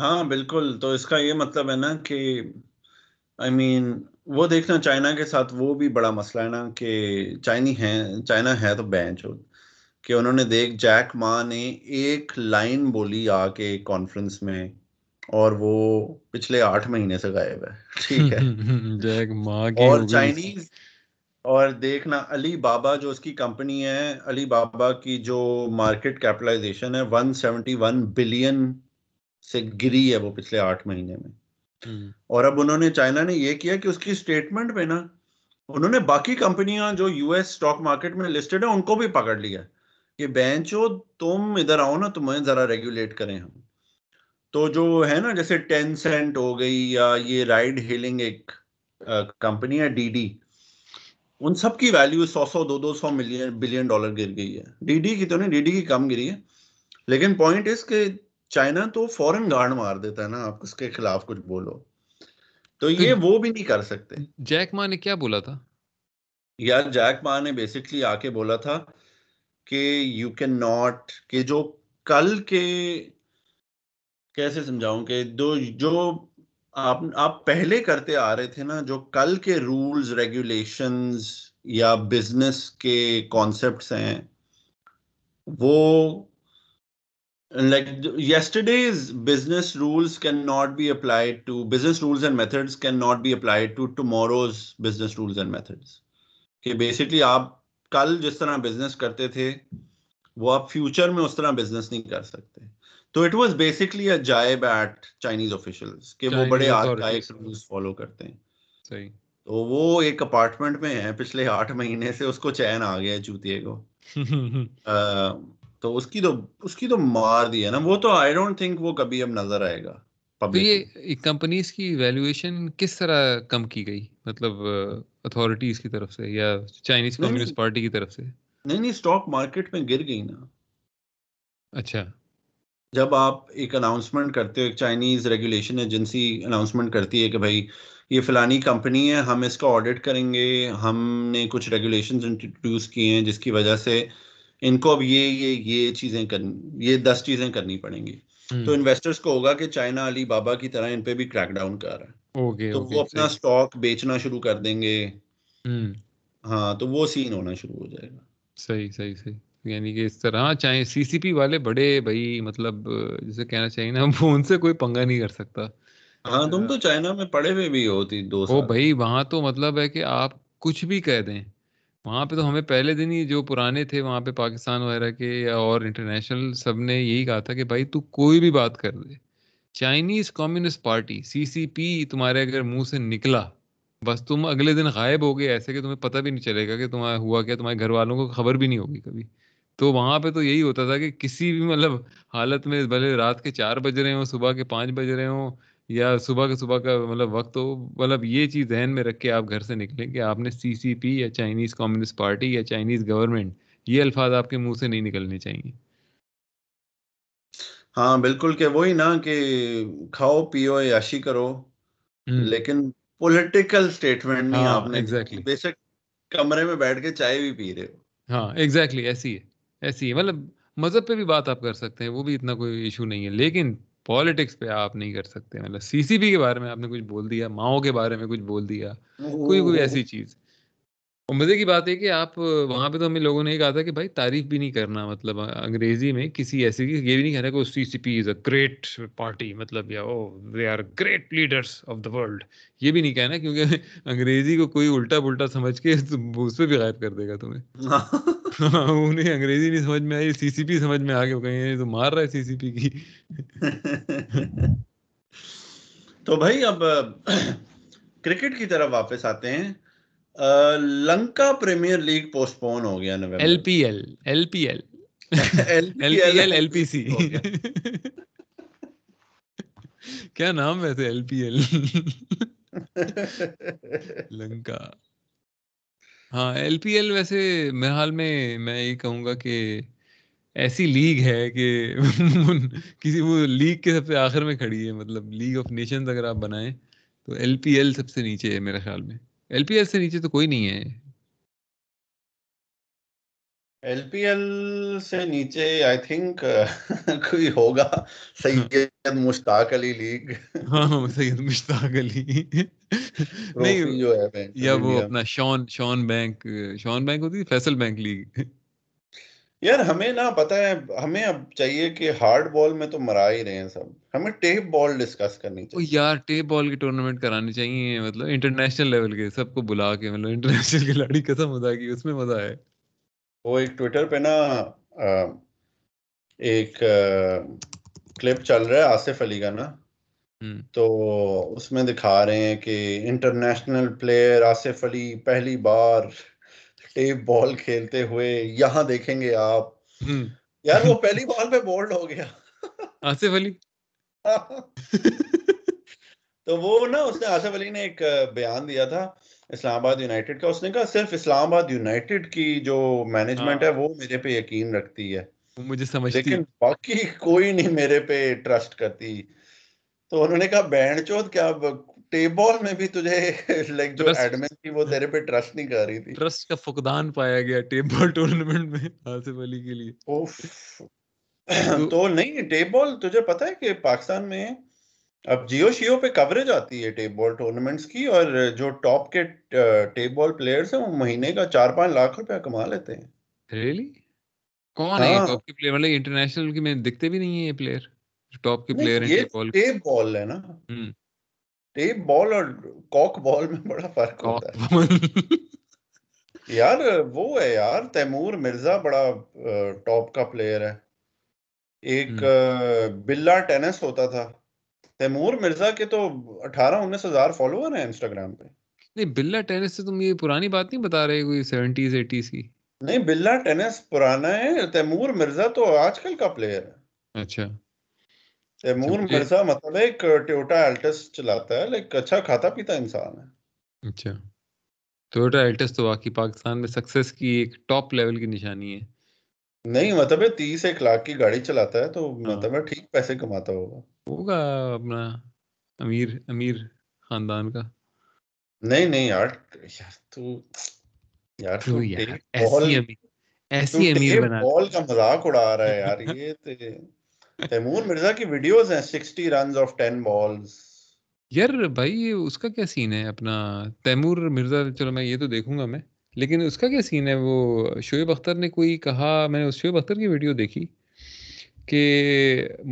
ہاں بالکل. تو اس کا یہ مطلب ہے نا کہ آئی I مین mean, وہ دیکھنا چائنا کے ساتھ وہ بھی بڑا مسئلہ ہے نا کہ چائنی ہے چائنا ہے تو بینچ ہو کہ انہوں نے دیکھ جیک ماں نے ایک لائن بولی آ کے کانفرنس میں اور وہ پچھلے آٹھ مہینے سے غائب ہے. ٹھیک ہے جیک ماں اور چائنیز. اور دیکھنا علی بابا جو اس کی کمپنی ہے، علی بابا کی جو مارکیٹ کیپٹلائزیشن ہے ایک سو اکہتر بلین سے گری ہے وہ پچھلے آٹھ مہینے میں. اور اب انہوں نے چائنا نے یہ کیا کہ اس کی اسٹیٹمنٹ پہ نا انہوں نے باقی کمپنیاں جو یو ایس اسٹاک مارکیٹ میں لسٹڈ ہیں ان کو بھی پکڑ لیا کہ بینچو تم ادھر آؤ نا، تمہیں ذرا ریگولیٹ کریں ہم. تو جو ہے نا جیسے ٹین سینٹ ہو گئی یا یہ رائڈ ہیلنگ ایک کمپنی ہے ڈی ڈی، ان سب کی ویلیو سو سو دو دو سو ملین بلین ڈالر گر گئی ہے. ڈی ڈی کی تو نہیں، ڈی ڈی کی کم گری ہے، لیکن پوائنٹ اس کے چائنا تو فورن گارڈ مار دیتا ہے نا آپ اس کے خلاف کچھ بولو تو. یہ وہ بھی نہیں کر سکتے. جیک ما نے کیا بولا تھا یار؟ جیک ما نے بیسکلی آ کے بولا تھا کہ یو کین ناٹ، کہ جو کل کے کیسے سمجھاؤں کہ دو جو آپ آپ پہلے کرتے آ رہے تھے نا، جو کل کے رولز ریگولیشنز یا بزنس کے کانسیپٹس ہیں وہ like yesterday's business rules cannot be applied to business rules and methods cannot be applied to tomorrow's business rules and methods. کہ basically آپ کل جس طرح بزنس کرتے تھے وہ آپ فیوچر میں اس طرح بزنس نہیں کر سکتے. تو it was basically a jibe at Chinese officials کہ وہ بڑے archaic rules follow کرتے ہیں. صحیح. تو وہ ایک اپارٹمنٹ میں ہے پچھلے آٹھ مہینے سے، اس کو چین آ گیا ہے چوتیے کو. تو اس کی تو اس کی تو مار دی ہے نا وہ. تو آئی ڈونٹ تھنک وہ کبھی اب نظر آئے گا. تو یہ کمپنیز کی ویلیویشن کس طرح کم کی گئی، مطلب اتھارٹیز کی طرف سے یا چائنیز کمیونسٹ پارٹی کی طرف سے؟ نہیں نہیں، اسٹاک مارکیٹ میں گر گئی نا. اچھا. جب آپ ایک اناؤنسمنٹ کرتے ہو، ایک چائنیز ریگولیشن ایجنسی اناؤنسمنٹ کرتی ہے کہ بھائی یہ فلانی کمپنی ہے، ہم اس کا آڈٹ کریں گے، ہم نے کچھ ریگولیشنز انٹروڈیوس کیے ہیں جس کی وجہ سے ان کو اب یہ یہ یہ چیزیں کرنی، یہ دس چیزیں کرنی پڑیں گی. تو انویسٹرز کو ہوگا کہ چائنا علی بابا کی طرح ان پہ بھی کریک ڈاؤن کر رہا ہے، تو وہ اپنا اسٹاک بیچنا شروع کر دیں گے. ہاں تو وہ سین ہونا شروع ہو جائے گا. صحیح صحیح صحیح. یعنی کہ اس طرح چاہے سی سی پی والے بڑے بھائی، مطلب جسے کہنا چاہیے نا، وہ ان سے کوئی پنگا نہیں کر سکتا. ہاں تم تو چائنا میں پڑے ہوئے بھی ہوتی دوست. او بھائی وہاں تو مطلب ہے کہ آپ کچھ بھی کہہ دیں. وہاں پہ تو ہمیں پہلے دن ہی جو پرانے تھے وہاں پہ پاکستان وغیرہ کے اور انٹرنیشنل سب نے یہی کہا تھا کہ بھائی تو کوئی بھی بات کر دے، Chinese communist Party C C P تمہارے اگر منہ سے نکلا بس تم اگلے دن غائب ہو گئے، ایسے کہ تمہیں پتہ بھی نہیں چلے گا کہ تمہارا ہوا کیا، تمہارے گھر والوں کو خبر بھی نہیں ہوگی کبھی. تو وہاں پہ تو یہی ہوتا تھا کہ کسی بھی مطلب حالت میں، بھلے رات کے چار بج رہے ہوں، صبح کے پانچ بج رہے ہوں، یا صبح کا صبح کا مطلب وقت ہو، مطلب یہ چیز ذہن میں رکھ کے آپ گھر سے نکلیں کہ آپ نے سی سی پی یا چائنیز کمیونسٹ پارٹی یا چائنیز گورنمنٹ، یہ الفاظ آپ کے منہ سے نہیں نکلنے چاہیے. ہاں بالکل. کہ وہی نا کہ کھاؤ پیو عیاشی کرو، لیکن پولیٹیکل اسٹیٹمنٹ نہیں. آپ نے بے شک کمرے میں بیٹھ کے چائے بھی پی رہے ہو. ہاں ایگزیکٹلی ایسی ہے ایسی ہے. مطلب مذہب پہ بھی بات آپ کر سکتے ہیں، وہ بھی اتنا کوئی ایشو نہیں ہے، لیکن پالیٹکس پہ آپ نہیں کر سکتے. مطلب سی سی بی کے بارے میں آپ نے کچھ بول دیا، ماؤ کے بارے میں کچھ بول دیا، کوئی کوئی ایسی چیز. اور مزے کی بات ہے کہ آپ وہاں پہ تو ہمیں لوگوں نے یہ کہا تھا کہ بھائی تعریف بھی نہیں کرنا، مطلب انگریزی میں کسی ایسے کی یہ بھی نہیں کہنا کہ سی C P is a great party, مطلب یا oh they are great leaders of the world, یہ بھی نہیں کہنا، کیونکہ انگریزی کو کوئی الٹا پلٹا سمجھ کے اس پہ بھی غائب کر دے گا تمہیں. انہیں انگریزی نہیں سمجھ میں آئی، سی سی پی سمجھ میں آ کے کہیں تو مار رہا ہے سی سی پی کی. تو بھائی اب کرکٹ کی طرف واپس آتے ہیں. Lanka Premier League postpone ہو گیا November. L P L L P L L P L L P C, کیا نام ہے ایل پی ایل لنکا. ہاں ایل پی ایل ویسے میرے حال میں میں یہ کہوں گا کہ ایسی لیگ ہے کہ کسی وہ لیگ کے سب سے آخر میں کھڑی ہے، مطلب لیگ آف نیشنز اگر آپ بنائیں تو ایل پی ایل سب سے نیچے ہے میرے خیال میں. ایل پی ایل سے نیچے تو کوئی نہیں ہے. ایل پی ایل سے نیچے آئی تھنک کوئی ہوگا، سید مشتاق علی لیگ. ہاں سید مشتاق علی نہیں، جو ہے یا وہ اپنا شان شان بینک شان بینک ہوتی، فیصل بینک لیگ. یار ہمیں نہ پتہ ہے، ہمیں اب چاہیے کہ ہارڈ بال میں تو مرا ہی رہے ہیں سب، ہمیں ٹیپ بال ڈسکس کرنی چاہیے. او یار ٹیپ بال کے ٹورنامنٹ کرانے چاہیے، مطلب انٹرنیشنل لیول کے سب کو بلا کے، مطلب انٹرنیشنل کھلاڑی قسم خدا کی اس میں مزہ ہے. وہ ایک ٹویٹر پہ نا ایک کلپ چل رہا ہے آصف علی کا نا، تو اس میں دکھا رہے ہیں کہ انٹرنیشنل پلیئر آصف علی پہلی بار ٹیپ بال کھیلتے ہوئے یہاں دیکھیں گے آپ. یار وہ پہلی بال پہ بولڈ ہو گیا آصف علی. تو وہ نا اس نے آصف علی نے ایک بیان دیا تھا اسلام آباد یونائٹیڈ کا، اس نے کہا صرف اسلام آباد یونائٹیڈ کی جو مینجمنٹ ہے وہ میرے پہ یقین رکھتی ہے، مجھے سمجھتی، لیکن باقی کوئی نہیں میرے پہ ٹرسٹ کرتی. تو انہوں نے کہا بہن چود کیا ٹیپ بال میں بھی تجھے لائک جو ایڈمن تھی وہ تیرے پہ ٹرسٹ نہیں کر رہی تھی. ٹرسٹ کا فقدان پایا گیا ٹیپ بال ٹورنامنٹ میں آصف علی کے لیے. تو نہیں ٹیپ بال تجھے پتا ہے کہ پاکستان میں اب جیو شیو پہ کوریج آتی ہے ٹیپ بال ٹورنامنٹس کی، اور جو ٹاپ کے ٹیپ بال پلیئرز ہیں وہ مہینے کا چار پانچ لاکھ روپیہ کما لیتے ہیں. ریئلی کون ہے ٹاپ کے پلیئر؟ مطلب انٹرنیشنل کے میں دکھتے بھی نہیں ہیں یہ پلیئر، ٹاپ کے پلیئر ہیں. ٹیپ بال ہے نا، ٹیپ بال اور کاک بال میں بڑا فرق ہوتا ہے. یار وہ ہے یار تیمور مرزا بڑا ٹاپ کا پلیئر ہے. ایک بلا ٹینس ہوتا تھا، تیمور مرزا کے تو اٹھارہ انیس ہزار فالوور ہیں انسٹاگرام پہ. نہیں بلا ٹینس سے تم یہ پرانی بات نہیں بتا رہے کوئی سیونٹیز ایٹیز کی. نہیں بلا ٹینس پرانا ہے، تیمور مرزا تو آج کل کا پلیئر ہے. اچھا تیمور مرزا مطلب ایک ٹویوٹا الٹس چلاتا ہے، لیکن اچھا کھاتا پیتا انسان ہے. اچھا ٹویوٹا الٹس تو واقعی پاکستان میں سکسس کی ایک ٹاپ لیول کی نشانی ہے. نہیں مطلب تیس ایک لاکھ کی گاڑی چلاتا ہے، تو مطلب ٹھیک پیسے کماتا ہوگا ہوگا اپنا امیر امیر خاندان کا. نہیں نہیں یار یار تو یار تو ایسی امیر ایسی امیر بنا بال کا مذاق اڑا رہا ہے یار. یہ تے تیمور مرزا کی ویڈیوز ہیں sixty runs of ten balls. یار بھائی اس کا کیا سین ہے اپنا تیمور مرزا؟ چلو میں یہ تو دیکھوں گا میں، لیکن اس کا کیا سین ہے؟ وہ شعیب اختر نے کوئی کہا، میں نے اس شعیب اختر کی ویڈیو دیکھی کہ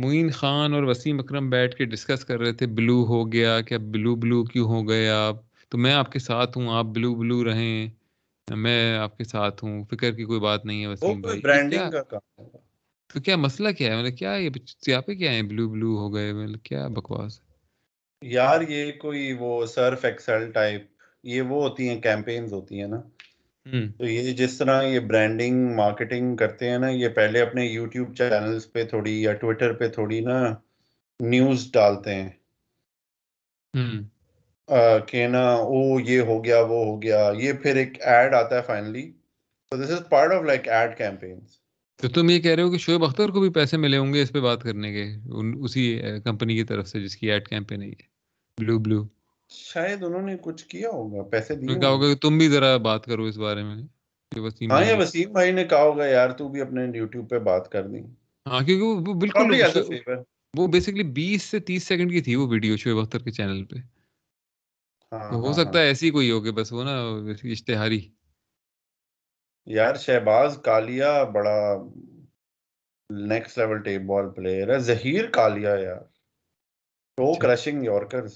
معین خان اور وسیم اکرم بیٹھ کے ڈسکس کر رہے تھے بلو ہو گیا، کہ اب بلو بلو کیوں ہو گئے آپ، تو میں آپ کے ساتھ ہوں، آپ بلو بلو رہیں، میں آپ کے ساتھ ہوں، فکر کی کوئی بات نہیں ہے وسیم بھائی. برانڈنگ کا کام ہوگا تو کیا مسئلہ کیا ہے؟ مطلب کیا یہ سیاپے کیا ہیں بلو بلو ہو گئے، مطلب کیا بکواس ہے یار. یہ کوئی وہ سرف ایکسل ٹائپ یہ وہ ہوتی ہیں کیمپینز ہوتی ہیں نا، تو یہ جس طرح یہ برانڈنگ مارکیٹنگ کرتے ہیں نا، یہ پہلے اپنے یوٹیوب چینلز پہ تھوڑی یا ٹویٹر پہ تھوڑی نا نیوز ڈالتے ہیں کہ نا او یہ ہو گیا وہ ہو گیا، یہ پھر ایک ایڈ آتا ہے finally. So this is part of like ad campaigns. تو تم یہ کہہ رہے ہو کہ شعیب اختر کو بھی پیسے ملے ہوں گے اس پہ بات کرنے کے، اسی کمپنی کی طرف سے جس کی ایڈ کیمپین ہے بلو بلو، شاید انہوں نے کچھ کیا ہوگا، پیسے دیے ہوگا. تم بھی ذرا بات کرو اس بارے میں. ہاں یا وسیم بھائی نے کہا ہوگا یار تو بھی اپنے یوٹیوب پہ بات کر دی. ہاں کیونکہ وہ بالکل وہ بیسکلی بیس سے تیس سیکنڈ کی تھی وہ ویڈیو شعیب اختر کے چینل پہ. ہو سکتا ہے ایسی کوئی ہوگی بس وہ نا اشتہاری. یار شہباز کالیا بڑا next level tape ball player ہے. ظہیر کالیا یار تو کرشنگ یارکرز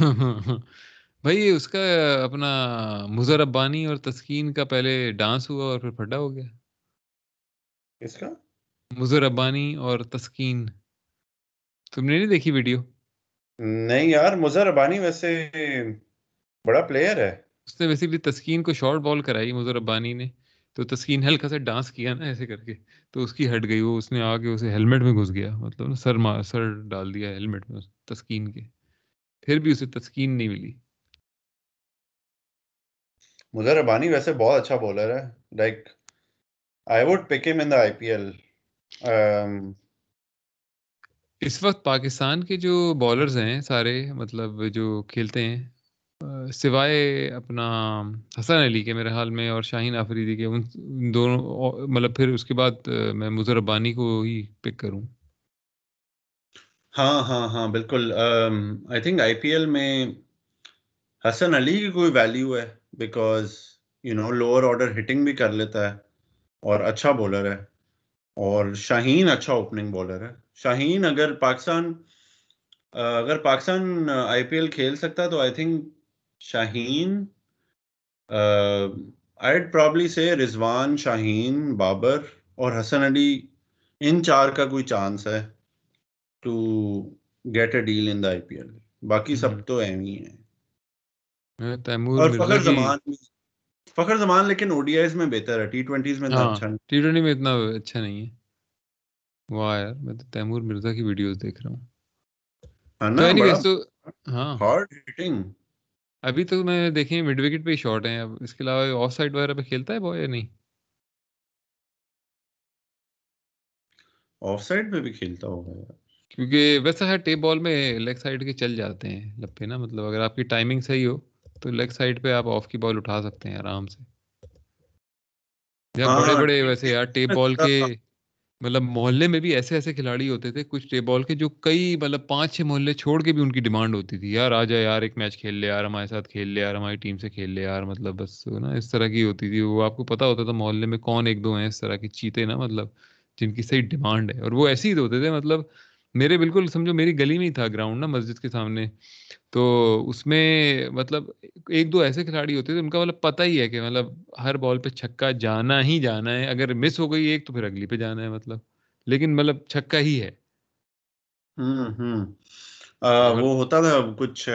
بھائی. اس کا اپنا مظہر ربانی اور تسکین کا پہلے ڈانس ہوا اور پھر پھٹا ہو گیا. اس کا مظہر ربانی اور تسکین تم نے نہیں دیکھی ویڈیو؟ نہیں یار. مظہر ربانی ویسے بڑا پلیئر ہے. اس نے بیسکلی تسکین کو شارٹ بال کرائی مظہر ربانی نے, تو تسکین ہلکا سے ڈانس کیا نا ایسے کر کے, تو اس کی ہٹ گئی وہ. اس نے آ کے اسے ہیلمٹ میں گھس گیا, مطلب سر مار سر ڈال دیا ہیلمٹ میں تسکین کے. پھر بھی اسے تسکین نہیں ملی. مظہر ربانی ویسے بہت اچھا بولر ہے. لائک آئی ووڈ پک ہم ان دی آئی پی ایل. اس وقت پاکستان کے جو بالرز ہیں سارے, مطلب جو کھیلتے ہیں, سوائے اپنا حسن علی کے میرے حال میں اور شاہین آفریدی کے, ان دونوں, مطلب پھر اس کے بعد میں مظہر ربانی کو ہی پک کروں. ہاں ہاں ہاں بالکل. I think I P L میں حسن علی کی کوئی ویلیو ہے, because you know lower order hitting بھی کر لیتا ہے اور اچھا بولر ہے, اور شاہین اچھا اوپننگ بولر ہے. شاہین اگر پاکستان اگر پاکستان آئی پی ایل کھیل سکتا تو I think Shaheen, I'd probably سے رضوان, شاہین, بابر اور حسن علی, ان چار کا کوئی چانس ہے to get a deal in the I P L. باقی سب تو اہم ہی ہیں. اور فخر زمان, فخر زمان لیکن او ڈی آئیز میں بہتر ہے, ٹی ٹوینٹیز میں اچھا نہیں, ٹی ٹوینٹی میں اتنا اچھا نہیں ہے. واہ یار, میں تو تیمور مرزا کی ویڈیوز دیکھ رہا ہوں. ہارڈ ہٹنگ ابھی تو میں نے دیکھے مڈ وکٹ پہ ہی شاٹ ہیں. اب اس کے علاوہ آف سائڈ وغیرہ پہ کھیلتا ہے یا نہیں؟ آف سائڈ پہ بھی کھیلتا ہوگا یار, کیونکہ ویسا ہے ٹیپ بال میں لیگ سائڈ کے چل جاتے ہیں لپے نا. مطلب اگر آپ کی ٹائمنگ صحیح ہو تو لیگ سائڈ پہ آپ آف کی بال اٹھا سکتے ہیں آرام سے. جب بڑے بڑے ویسے یار ٹیپ بال کے, مطلب محلے میں بھی ایسے ایسے کھلاڑی ہوتے تھے کچھ ٹیپ بال کے جو کئی, مطلب پانچ چھ محلے چھوڑ کے بھی ان کی ڈیمانڈ ہوتی تھی, یار آ جا یار, ایک میچ کھیل لے یار, ہمارے ساتھ کھیل لے یار, ہماری ٹیم سے کھیل لے یار. مطلب بس نا اس طرح کی ہوتی تھی. وہ آپ کو پتا ہوتا تھا محلے میں کون ایک دو ہیں اس طرح کے چیتے نا, مطلب جن کی صحیح ڈیمانڈ ہے. اور وہ ایسے ہی ہوتے تھے. مطلب میرے بالکل سمجھو میری گلی میں ہی تھا گراؤنڈ نا, مسجد کے سامنے, تو اس میں مطلب ایک دو ایسے کھلاڑی ہوتے تھے ان کا مطلب پتہ ہی ہے کہ مطلب ہر بال پہ چھکا جانا ہی جانا ہے. اگر مس ہو گئی ایک تو پھر اگلی پہ جانا ہے, مطلب لیکن مطلب چھکا ہی ہے. ہوں ہوں وہ ہوتا تھا. کچھ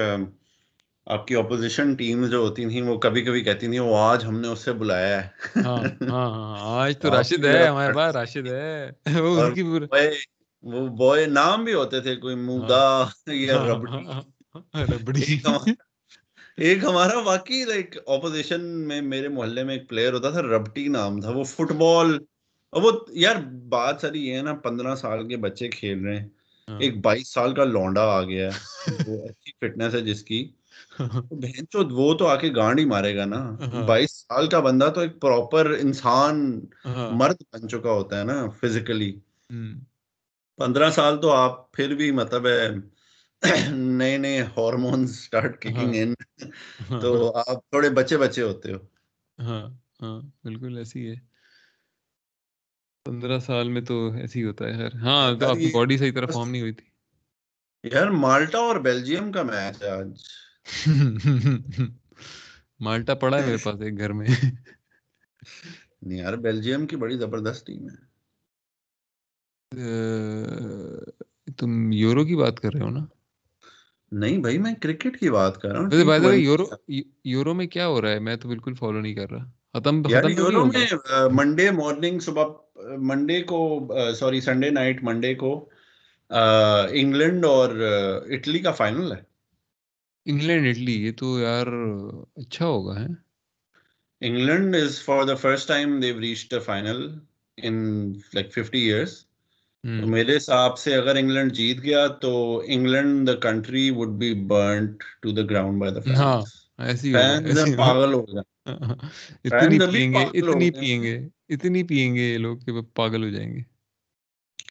آپ کی اپوزیشن ٹیم جو ہوتی تھیں وہ کبھی کبھی کہتی تھیں وہ آج ہم نے اس سے بلایا ہے. ہاں ہاں آج تو راشد ہے ہمارے پاس, راشد ہے. وہ ان کی وہ بوائے نام بھی ہوتے تھے, کوئی مودا یا ربڑی. ایک ہمارا واقعی لائک اپوزیشن میں میرے محلے میں ایک پلیئر ہوتا تھا, ربٹی نام تھا. وہ فٹ بال, وہ یار بات ساری یہ ہے نا, پندرہ سال کے بچے کھیل رہے ہیں, ایک بائیس سال کا لونڈا آ گیا ہے, وہ اچھی فٹنس ہے جس کی, بہن چود وہ تو آ کے گانڈ ہی مارے گا نا. بائیس سال کا بندہ تو ایک پراپر انسان مرد بن چکا ہوتا ہے نا فزیکلی. پندرہ سال تو آپ پھر بھی مطلب ہے نئے نئے ہارمونز سٹارٹ ککنگ ان, تو آپ تھوڑے بچے بچے ہوتے ہو. ہاں ہاں بالکل ایسی ہے, پندرہ سال میں تو ایسی ہوتا ہے. خیر ہاں, تو آپ کی باڈی صحیح طرح فارم نہیں ہوئی تھی یار. مالٹا اور بیلجیم کا میچ ہے آج. مالٹا پڑا ہے میرے پاس ایک گھر میں. نہیں یار, بیلجیم کی بڑی زبردست ٹیم ہے. تم یورو کی بات کر رہے ہو نا؟ نہیں بھائی, میں کرکٹ کی بات کر رہا ہوں. بھائی بھائی یورو یورو میں کیا ہو رہا ہے؟ میں تو بالکل فالو نہیں کر رہا. ختم ختم یورو میں. منڈے مارننگ صبح منڈے کو سوری سنڈے نائٹ منڈے کو انگلینڈ اور اٹلی کا فائنل ہے. انگلینڈ اٹلی, یہ تو یار اچھا ہوگا. ہے England is for the first time they've reached the final in like fifty years. میرے حساب سے اگر انگلینڈ جیت گیا تو England the country would be burnt to the ground by the fans. ہاں ایسی ہو, پاگل ہو جائیں. اتنی پیئیں گے اتنی پیئیں گے اتنی پیئیں گے یہ لوگ کہ پاگل ہو جائیں گے.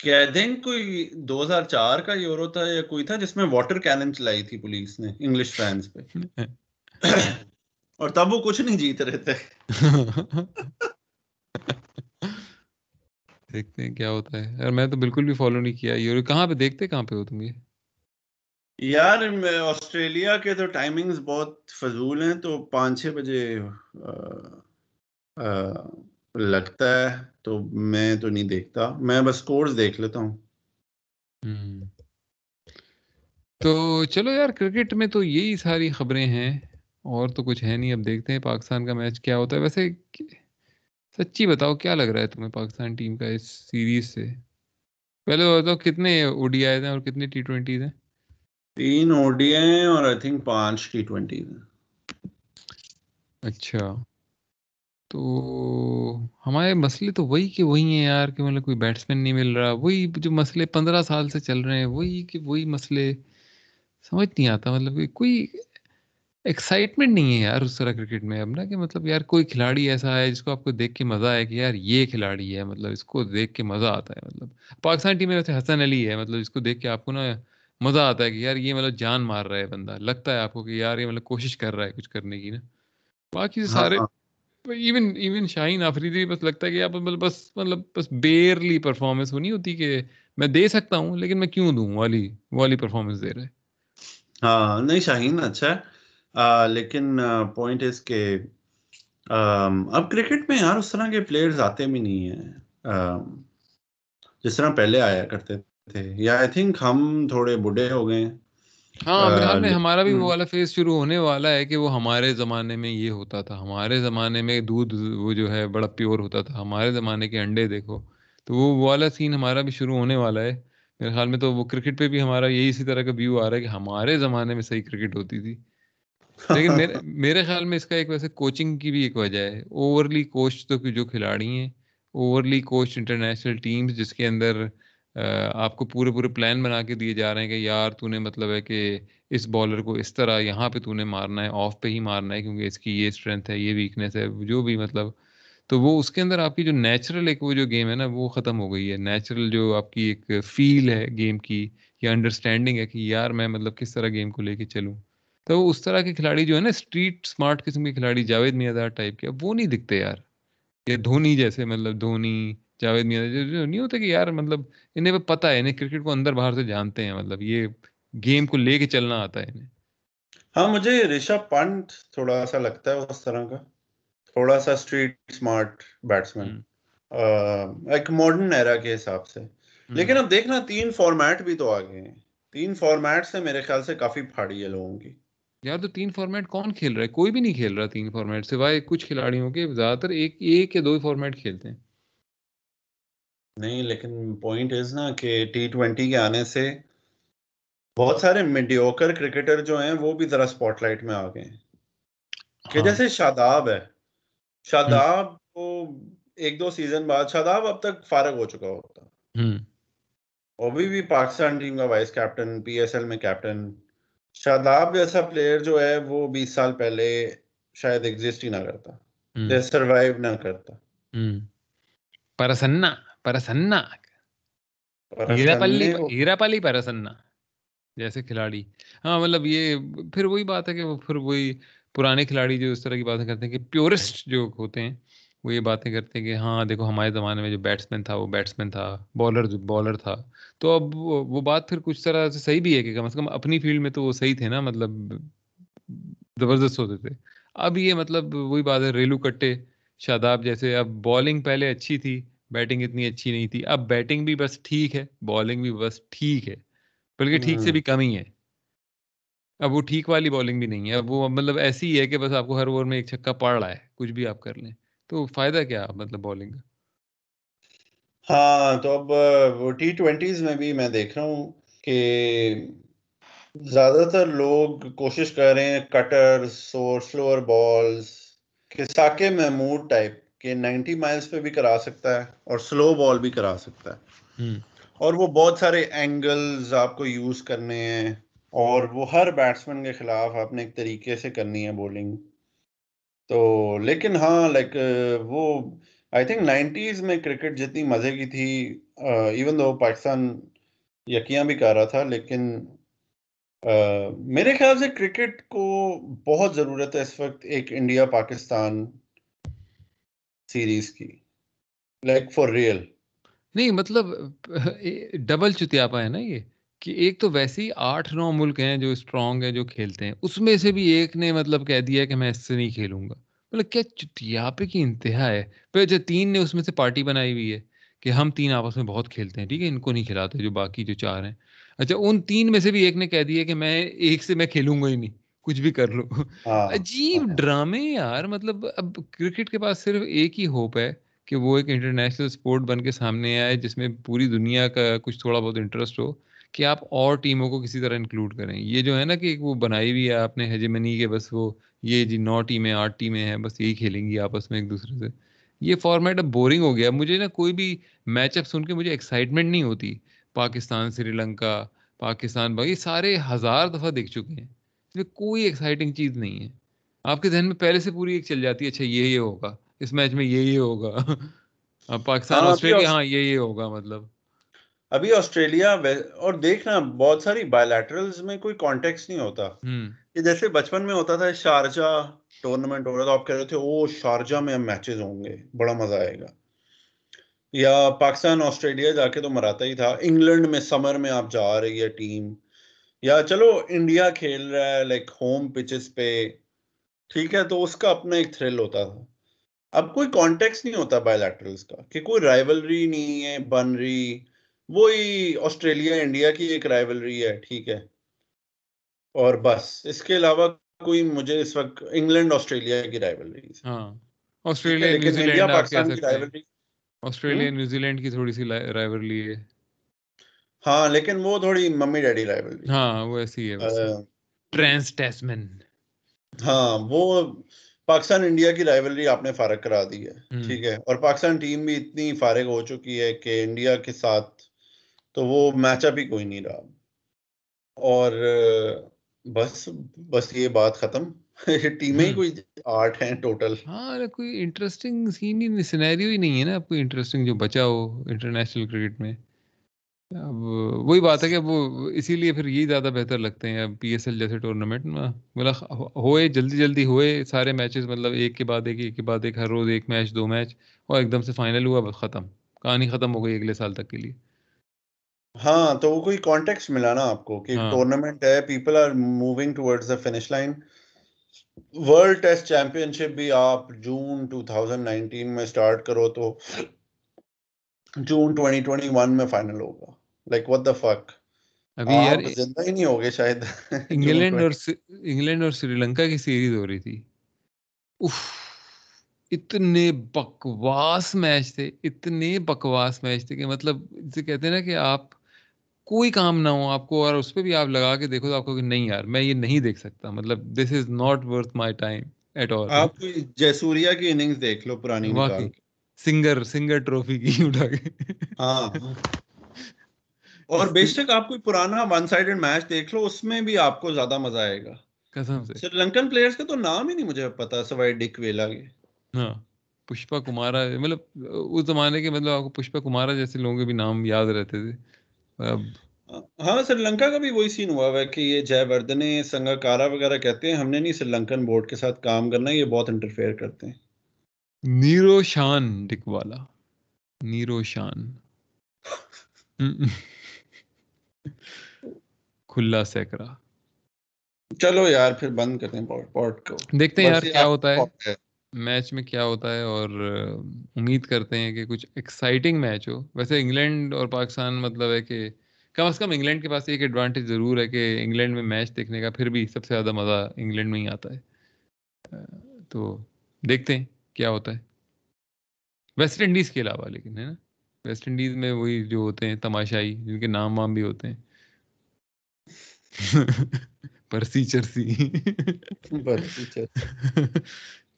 کہہ دیں کوئی دو ہزار چار کا یورو تھا یا کوئی تھا جس میں واٹر کینن چلائی تھی پولیس نے انگلش فینس پہ, اور تب وہ کچھ نہیں جیت رہے تھے. دیکھتے ہیں کیا ہوتا ہے یار, میں تو بالکل بھی فالو نہیں کیا. یہ کہاں پہ دیکھتے, کہاں پہ ہو تم یہ؟ یار آسٹریلیا کے تو ٹائمنگز بہت فضول ہیں, تو پانچ چھ بجے لگتا ہے, تو میں تو نہیں دیکھتا, میں بس اسکورز دیکھ لیتا ہوں. تو چلو یار, کرکٹ میں تو یہی ساری خبریں ہیں اور تو کچھ ہے نہیں. اب دیکھتے ہیں پاکستان کا میچ کیا ہوتا ہے. ویسے سچی بتاؤ, کیا لگ رہا ہے تمہیں پاکستان ٹیم کا اس سیریز سے؟ پہلے بتاؤ کتنے او ڈی آئیز ہیں اور کتنے ٹی ٹوینٹیز ہیں؟ تین او ڈی آئی ہیں اور آئی تھنک پانچ ٹی ٹوینٹیز ہیں. اچھا, تو ہمارے مسئلے تو وہی کہ وہی ہیں یار, کہ مطلب کوئی بیٹسمین نہیں مل رہا, وہی جو مسئلے پندرہ سال سے چل رہے ہیں, وہی کہ وہی مسئلے. سمجھ نہیں آتا, مطلب کہ کوئی ایکسائٹمنٹ نہیں ہے یار اس طرح کرکٹ میں اب نا, کہ مطلب یار کوئی کھلاڑی ایسا ہے جس کو آپ کو دیکھ کے مزہ آئے کہ یار یہ کھلاڑی ہے, مطلب اس کو دیکھ کے مزہ آتا ہے. مطلب پاکستان ٹیم میں ویسے حسن علی ہے, مطلب اس کو دیکھ کے آپ کو نا مزہ آتا ہے کہ یار یہ مطلب جان مار رہا ہے بندہ, لگتا ہے آپ کو کہ یار یہ مطلب کوشش کر رہا ہے کچھ کرنے کی نا. باقی سارے ایون ایون شاہین آفریدی, بس لگتا ہے کہ آپ مطلب بس مطلب بس بیئرلی پرفارمنس ہونی ہوتی کہ میں دے سکتا ہوں لیکن میں کیوں دوں والی والی پرفارمنس دے رہا ہے. ہاں نہیں شاہین اچھا ہے, آ, لیکن پوائنٹ اس کے اب کرکٹ میں یار اس طرح کے پلیئرز آتے بھی نہیں ہیں جس طرح پہلے آیا کرتے تھے. یا آئی تھنک ہم تھوڑے بوڑھے ہو گئے. ہاں میں, ہمارا بھی وہ والا فیز شروع ہونے والا ہے کہ وہ ہمارے زمانے میں یہ ہوتا تھا, ہمارے زمانے میں دودھ وہ جو ہے بڑا پیور ہوتا تھا, ہمارے زمانے کے انڈے دیکھو, تو وہ والا سین ہمارا بھی شروع ہونے والا ہے میرے خیال میں. تو وہ کرکٹ پہ بھی ہمارا یہی اسی طرح کا ویو آ رہا ہے کہ ہمارے زمانے میں صحیح کرکٹ ہوتی تھی. لیکن میرے میرے خیال میں اس کا ایک ویسے کوچنگ کی بھی ایک وجہ ہے, اوورلی کوچ تو جو کھلاڑی ہیں, اوورلی کوچ انٹرنیشنل ٹیمز جس کے اندر آپ کو پورے پورے پلان بنا کے دیے جا رہے ہیں کہ یار تو نے مطلب ہے کہ اس بالر کو اس طرح یہاں پہ تو نے مارنا ہے, آف پہ ہی مارنا ہے کیونکہ اس کی یہ اسٹرینتھ ہے, یہ ویکنیس ہے, جو بھی مطلب. تو وہ اس کے اندر آپ کی جو نیچرل ایک وہ جو گیم ہے نا وہ ختم ہو گئی ہے, نیچرل جو آپ کی ایک فیل ہے گیم کی یا انڈرسٹینڈنگ ہے کہ یار میں مطلب کس طرح گیم کو لے کے چلوں. تو اس طرح کے کھلاڑی جو ہے نا اسٹریٹ اسمارٹ قسم کے کھلاڑی, جاوید میاں دار ٹائپ کے, وہ نہیں دکھتے یار. یہ دھونی جیسے, مطلب دھونی جاوید میاں جو نہیں ہوتے کہ یار مطلب انہیں پہ پتہ ہے, انہیں کرکٹ کو اندر باہر سے جانتے ہیں, مطلب یہ گیم کو لے کے چلنا آتا ہے انہیں. ہاں مجھے رشب پنت تھوڑا سا لگتا ہے اس طرح کا, تھوڑا سا اسٹریٹ اسمارٹ بیٹسمین ایک ماڈرن ایرا کے حساب سے. لیکن اب دیکھنا تین فارمیٹ بھی تو آ گئے ہیں, تین فارمیٹ سے میرے خیال سے کافی پھاڑی ہے لوگوں کی یار. تو تین فارمیٹ کون کھیل رہا ہے؟ کوئی بھی نہیں کھیل رہا تین فارمیٹ, سوائے کچھ کھلاڑیوں کے, زیادہ تر ایک ایک یا دو فارمیٹ کھیلتے ہیں. نہیں لیکن پوائنٹ از نا کہ ٹی ٹوینٹی کے آنے سے بہت سارے میڈیوکر کرکٹر جو ہیں وہ بھی ذرا سپاٹ لائٹ میں آ گئے ہیں, کہ جیسے شاداب ہے, شاداب کو ایک دو سیزن بعد, شاداب اب تک فارغ ہو چکا ہوتا, ابھی بھی پاکستان ٹیم کا vice captain, P S L میں کیپٹن. شاداب جیسا پلیئر جو ہے وہ بیس سال پہلے شاید ایگزسٹ ہی نہ کرتا, سروائیو نہ کرتا. پرسنہ پرسنہ ہیرا پلی ہیرا پلی پرسنہ جیسے کھلاڑی. ہاں مطلب یہ پھر وہی بات ہے کہ پھر وہی پرانے کھلاڑی جو اس طرح کی باتیں کرتے ہیں کہ پیورسٹ جو ہوتے ہیں وہ یہ باتیں کرتے ہیں کہ ہاں دیکھو ہمارے زمانے میں جو بیٹسمین تھا وہ بیٹسمین تھا, بالر جو بالر تھا. تو اب وہ بات پھر کچھ طرح سے صحیح بھی ہے کہ کم از کم اپنی فیلڈ میں تو وہ صحیح تھے نا, مطلب زبردست ہوتے تھے. اب یہ مطلب وہی بات ہے, ریلو کٹے شاداب جیسے. اب بالنگ پہلے اچھی تھی, بیٹنگ اتنی اچھی نہیں تھی, اب بیٹنگ بھی بس ٹھیک ہے, بالنگ بھی بس ٹھیک ہے, بلکہ ٹھیک سے بھی کم ہی ہے. اب وہ ٹھیک والی بالنگ بھی نہیں ہے, اب وہ مطلب ایسی ہی ہے کہ بس آپ کو ہر اوور میں ایک چھکا پڑ رہا ہے, کچھ بھی آپ کر لیں تو فائدہ کیا مطلب بالنگ کا. ہاں تو اب وہ ٹی ٹوینٹیز میں بھی میں دیکھ رہا ہوں کہ زیادہ تر لوگ کوشش کر رہے ہیں کٹرز اور سلوور بالز, کہ ساکے محمود ٹائپ کہ نائنٹی مائلز پہ بھی کرا سکتا ہے اور سلو بال بھی کرا سکتا ہے, اور وہ بہت سارے اینگلز آپ کو یوز کرنے ہیں, اور وہ ہر بیٹسمین کے خلاف آپ نے ایک طریقے سے کرنی ہے بولنگ. تو لیکن ہاں لائک وہ آئی تھنک نائنٹیز میں کرکٹ جتنی مزے کی تھی, ایون دو پاکستان یقیاں بھی کر رہا تھا, لیکن میرے خیال سے کرکٹ کو بہت ضرورت ہے اس وقت ایک انڈیا پاکستان سیریز کی. like for real. نہیں مطلب ڈبل چتیاپا ہے نا یہ کہ ایک تو ویسے ہی آٹھ نو ملک ہیں جو اسٹرانگ ہیں جو کھیلتے ہیں, اس میں سے بھی ایک نے مطلب کہہ دیا کہ میں اس سے نہیں کھیلوں گا. مطلب کیا چتیاپے کی انتہا ہے. پھر جو تین نے اس میں سے پارٹی بنائی ہوئی ہے کہ ہم تین آپس میں بہت کھیلتے ہیں, ٹھیک ہے, ان کو نہیں کھلاتے جو باقی جو چار ہیں. اچھا ان تین میں سے بھی ایک نے کہہ دیا کہ میں ایک سے میں کھیلوں گا ہی نہیں, کچھ بھی کر لو. عجیب ڈرامے یار. مطلب اب کرکٹ کے پاس صرف ایک ہی ہوپ ہے کہ وہ ایک انٹرنیشنل سپورٹ بن کے سامنے آئے جس میں پوری دنیا کا کچھ تھوڑا بہت انٹرسٹ ہو کہ آپ اور ٹیموں کو کسی طرح انکلوڈ کریں. یہ جو ہے نا کہ وہ بنائی ہوئی ہے آپ نے ہیجمنی کے, بس وہ یہ جی نو ٹیمیں آٹھ ٹیمیں ہیں, بس یہی کھیلیں گی آپس میں ایک دوسرے سے. یہ فارمیٹ اب بورنگ ہو گیا. مجھے نا کوئی بھی میچ اپ سن کے مجھے ایکسائٹمنٹ نہیں ہوتی. پاکستان سری لنکا, پاکستان باقی سارے ہزار دفعہ دیکھ چکے ہیں, اس میں کوئی ایکسائٹنگ چیز نہیں ہے. آپ کے ذہن میں پہلے سے پوری ایک چل جاتی ہے, اچھا یہ یہ ہوگا اس میچ میں, یہ یہ ہوگا اب پاکستان آسٹریلیا, ہاں یہ یہ ہوگا. مطلب ابھی آسٹریلیا اور دیکھنا بہت ساری بائی لیٹرلز میں کوئی کانٹیکسٹ نہیں ہوتا. یہ جیسے بچپن میں ہوتا تھا شارجہ ٹورنامنٹ ہو رہا تھا, آپ کہہ رہے تھے او شارجہ میں ہم میچز ہوں گے بڑا مزہ آئے گا, یا پاکستان آسٹریلیا جا کے تو مراتا ہی تھا, انگلینڈ میں سمر میں آپ جا رہی ہے ٹیم, یا چلو انڈیا کھیل رہا ہے لائک ہوم پچز پہ, ٹھیک ہے, تو اس کا اپنا ایک تھرل ہوتا تھا. اب کوئی کانٹیکس نہیں ہوتا بائی لیٹرلز کا کہ کوئی رائیولری نہیں ہے بن رہی. وہی آسٹریلیا انڈیا کی ایک رائیولری ہے, ٹھیک ہے, اور بس اس کے علاوہ کوئی مجھے اس وقت انگلینڈ آسٹریلیا کی رائیولری, ہاں Australia New Zealand, India Pakistan کی رائیولری, آسٹریلیا نیوزی لینڈ کی تھوڑی سی رائیولری ہے, ہاں لیکن وہ تھوڑی ممی ڈیڈی رائیولری, ہاں وہ ایسی ہے ٹرانس ٹیسمن, ہاں وہ پاکستان انڈیا کی رائیولری آپ نے فارغ کرا دی ہے, ٹھیک ہے, اور پاکستان ٹیم بھی اتنی فارغ ہو چکی ہے کہ انڈیا کے ساتھ تو وہ میچ اپ ہی کوئی نہیں رہا, اور بس بس یہ بات ختم. ٹیمیں ہی کوئی آٹھ ہیں ٹوٹل. ہاں کوئی انٹرسٹنگ سین ہی سینیریو ہی نہیں ہے نا کوئی انٹرسٹنگ جو بچا ہو انٹرنیشنل کرکٹ میں. اب وہی بات ہے کہ وہ اسی لیے پھر یہی زیادہ بہتر لگتے ہیں اب پی ایس ایل جیسے ٹورنامنٹ میں, مطلب ہوئے جلدی جلدی ہوئے سارے میچز, مطلب ایک کے بعد ایک ایک کے بعد ایک, ہر روز ایک میچ دو میچ, اور ایک دم سے فائنل ہوا, بس ختم, کہانی ختم ہو گئی اگلے سال تک کے لیے. ہاں تو وہ کوئی کانٹیکسٹ ملا نا آپ کو کہ ٹورنامنٹ ہے, people are moving towards the finish line. World test championship بھی آپ جون دو ہزار انیس میں اسٹارٹ کرو تو جون دو ہزار اکیس میں فائنل ہوگا. لائک واٹ دی فک, ابھی یار زندہ ہی نہیں ہوگے شاید. انگلینڈ اور انگلینڈ اور سری لنکا کی سیریز ہو رہی تھی, اف اتنے بکواس میچ تھے, اتنے بکواس میچ تھے کہ مطلب جسے کہتے ہیں نا کہ آپ کوئی کام نہ ہو آپ کو, اور اس پہ بھی آپ لگا کے دیکھو تو آپ کو کہ نہیں یار میں یہ نہیں دیکھ سکتا, مطلب this is not worth my time at all. آپ جیسوریا کی اننگز دیکھ لو پرانی, سنگر سنگر ٹرافی کی اٹھا کے, ہاں, اور بے شک آپ کوئی پرانا ون سائیڈڈ میچ دیکھ لو اس میں بھی آپ کو زیادہ مزہ آئے گا قسم سے. سری لنکن پلیئرز کا تو نام ہی نہیں مجھے پتا سوائے ڈک ویلا کے, ہاں پشپا کمارا, مطلب اس زمانے کے مطلب آپ کو پشپا کمارا جیسے لوگوں کے بھی نام یاد رہتے تھے. ہاں سری لنکا کا بھی وہی سین ہوا ہوا ہے کہ یہ جے وردھنے سنگاکارا وغیرہ کہتے ہیں ہم نے نہیں سری لنکن بورڈ کے ساتھ کام کرنا, یہ بہت انٹرفیئر کرتے ہیں. نیرو شان ڈکوالا, نیرو شان کھلا سیکرا. چلو یار پھر بند کرتے ہیں پوڈ کو, دیکھتے ہیں یار کیا ہوتا ہے میچ میں کیا ہوتا ہے, اور امید کرتے ہیں کہ کچھ ایکسائٹنگ میچ ہو. ویسے انگلینڈ اور پاکستان مطلب ہے کہ کم از کم انگلینڈ کے پاس ایک ایڈوانٹیج ضرور ہے کہ انگلینڈ میں میچ دیکھنے کا پھر بھی سب سے زیادہ مزہ انگلینڈ میں ہی آتا ہے, تو دیکھتے ہیں کیا ہوتا ہے ویسٹ انڈیز کے علاوہ. لیکن ہے نا ویسٹ انڈیز میں وہی جو ہوتے ہیں تماشائی جن کے نام وام بھی ہوتے ہیں پرسی چرسی.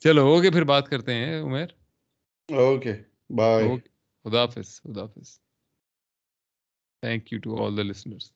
چلو اوکے پھر بات کرتے ہیں عمر, اوکے بائے, خدا حافظ, خدا حافظ. Thank you to all the listeners.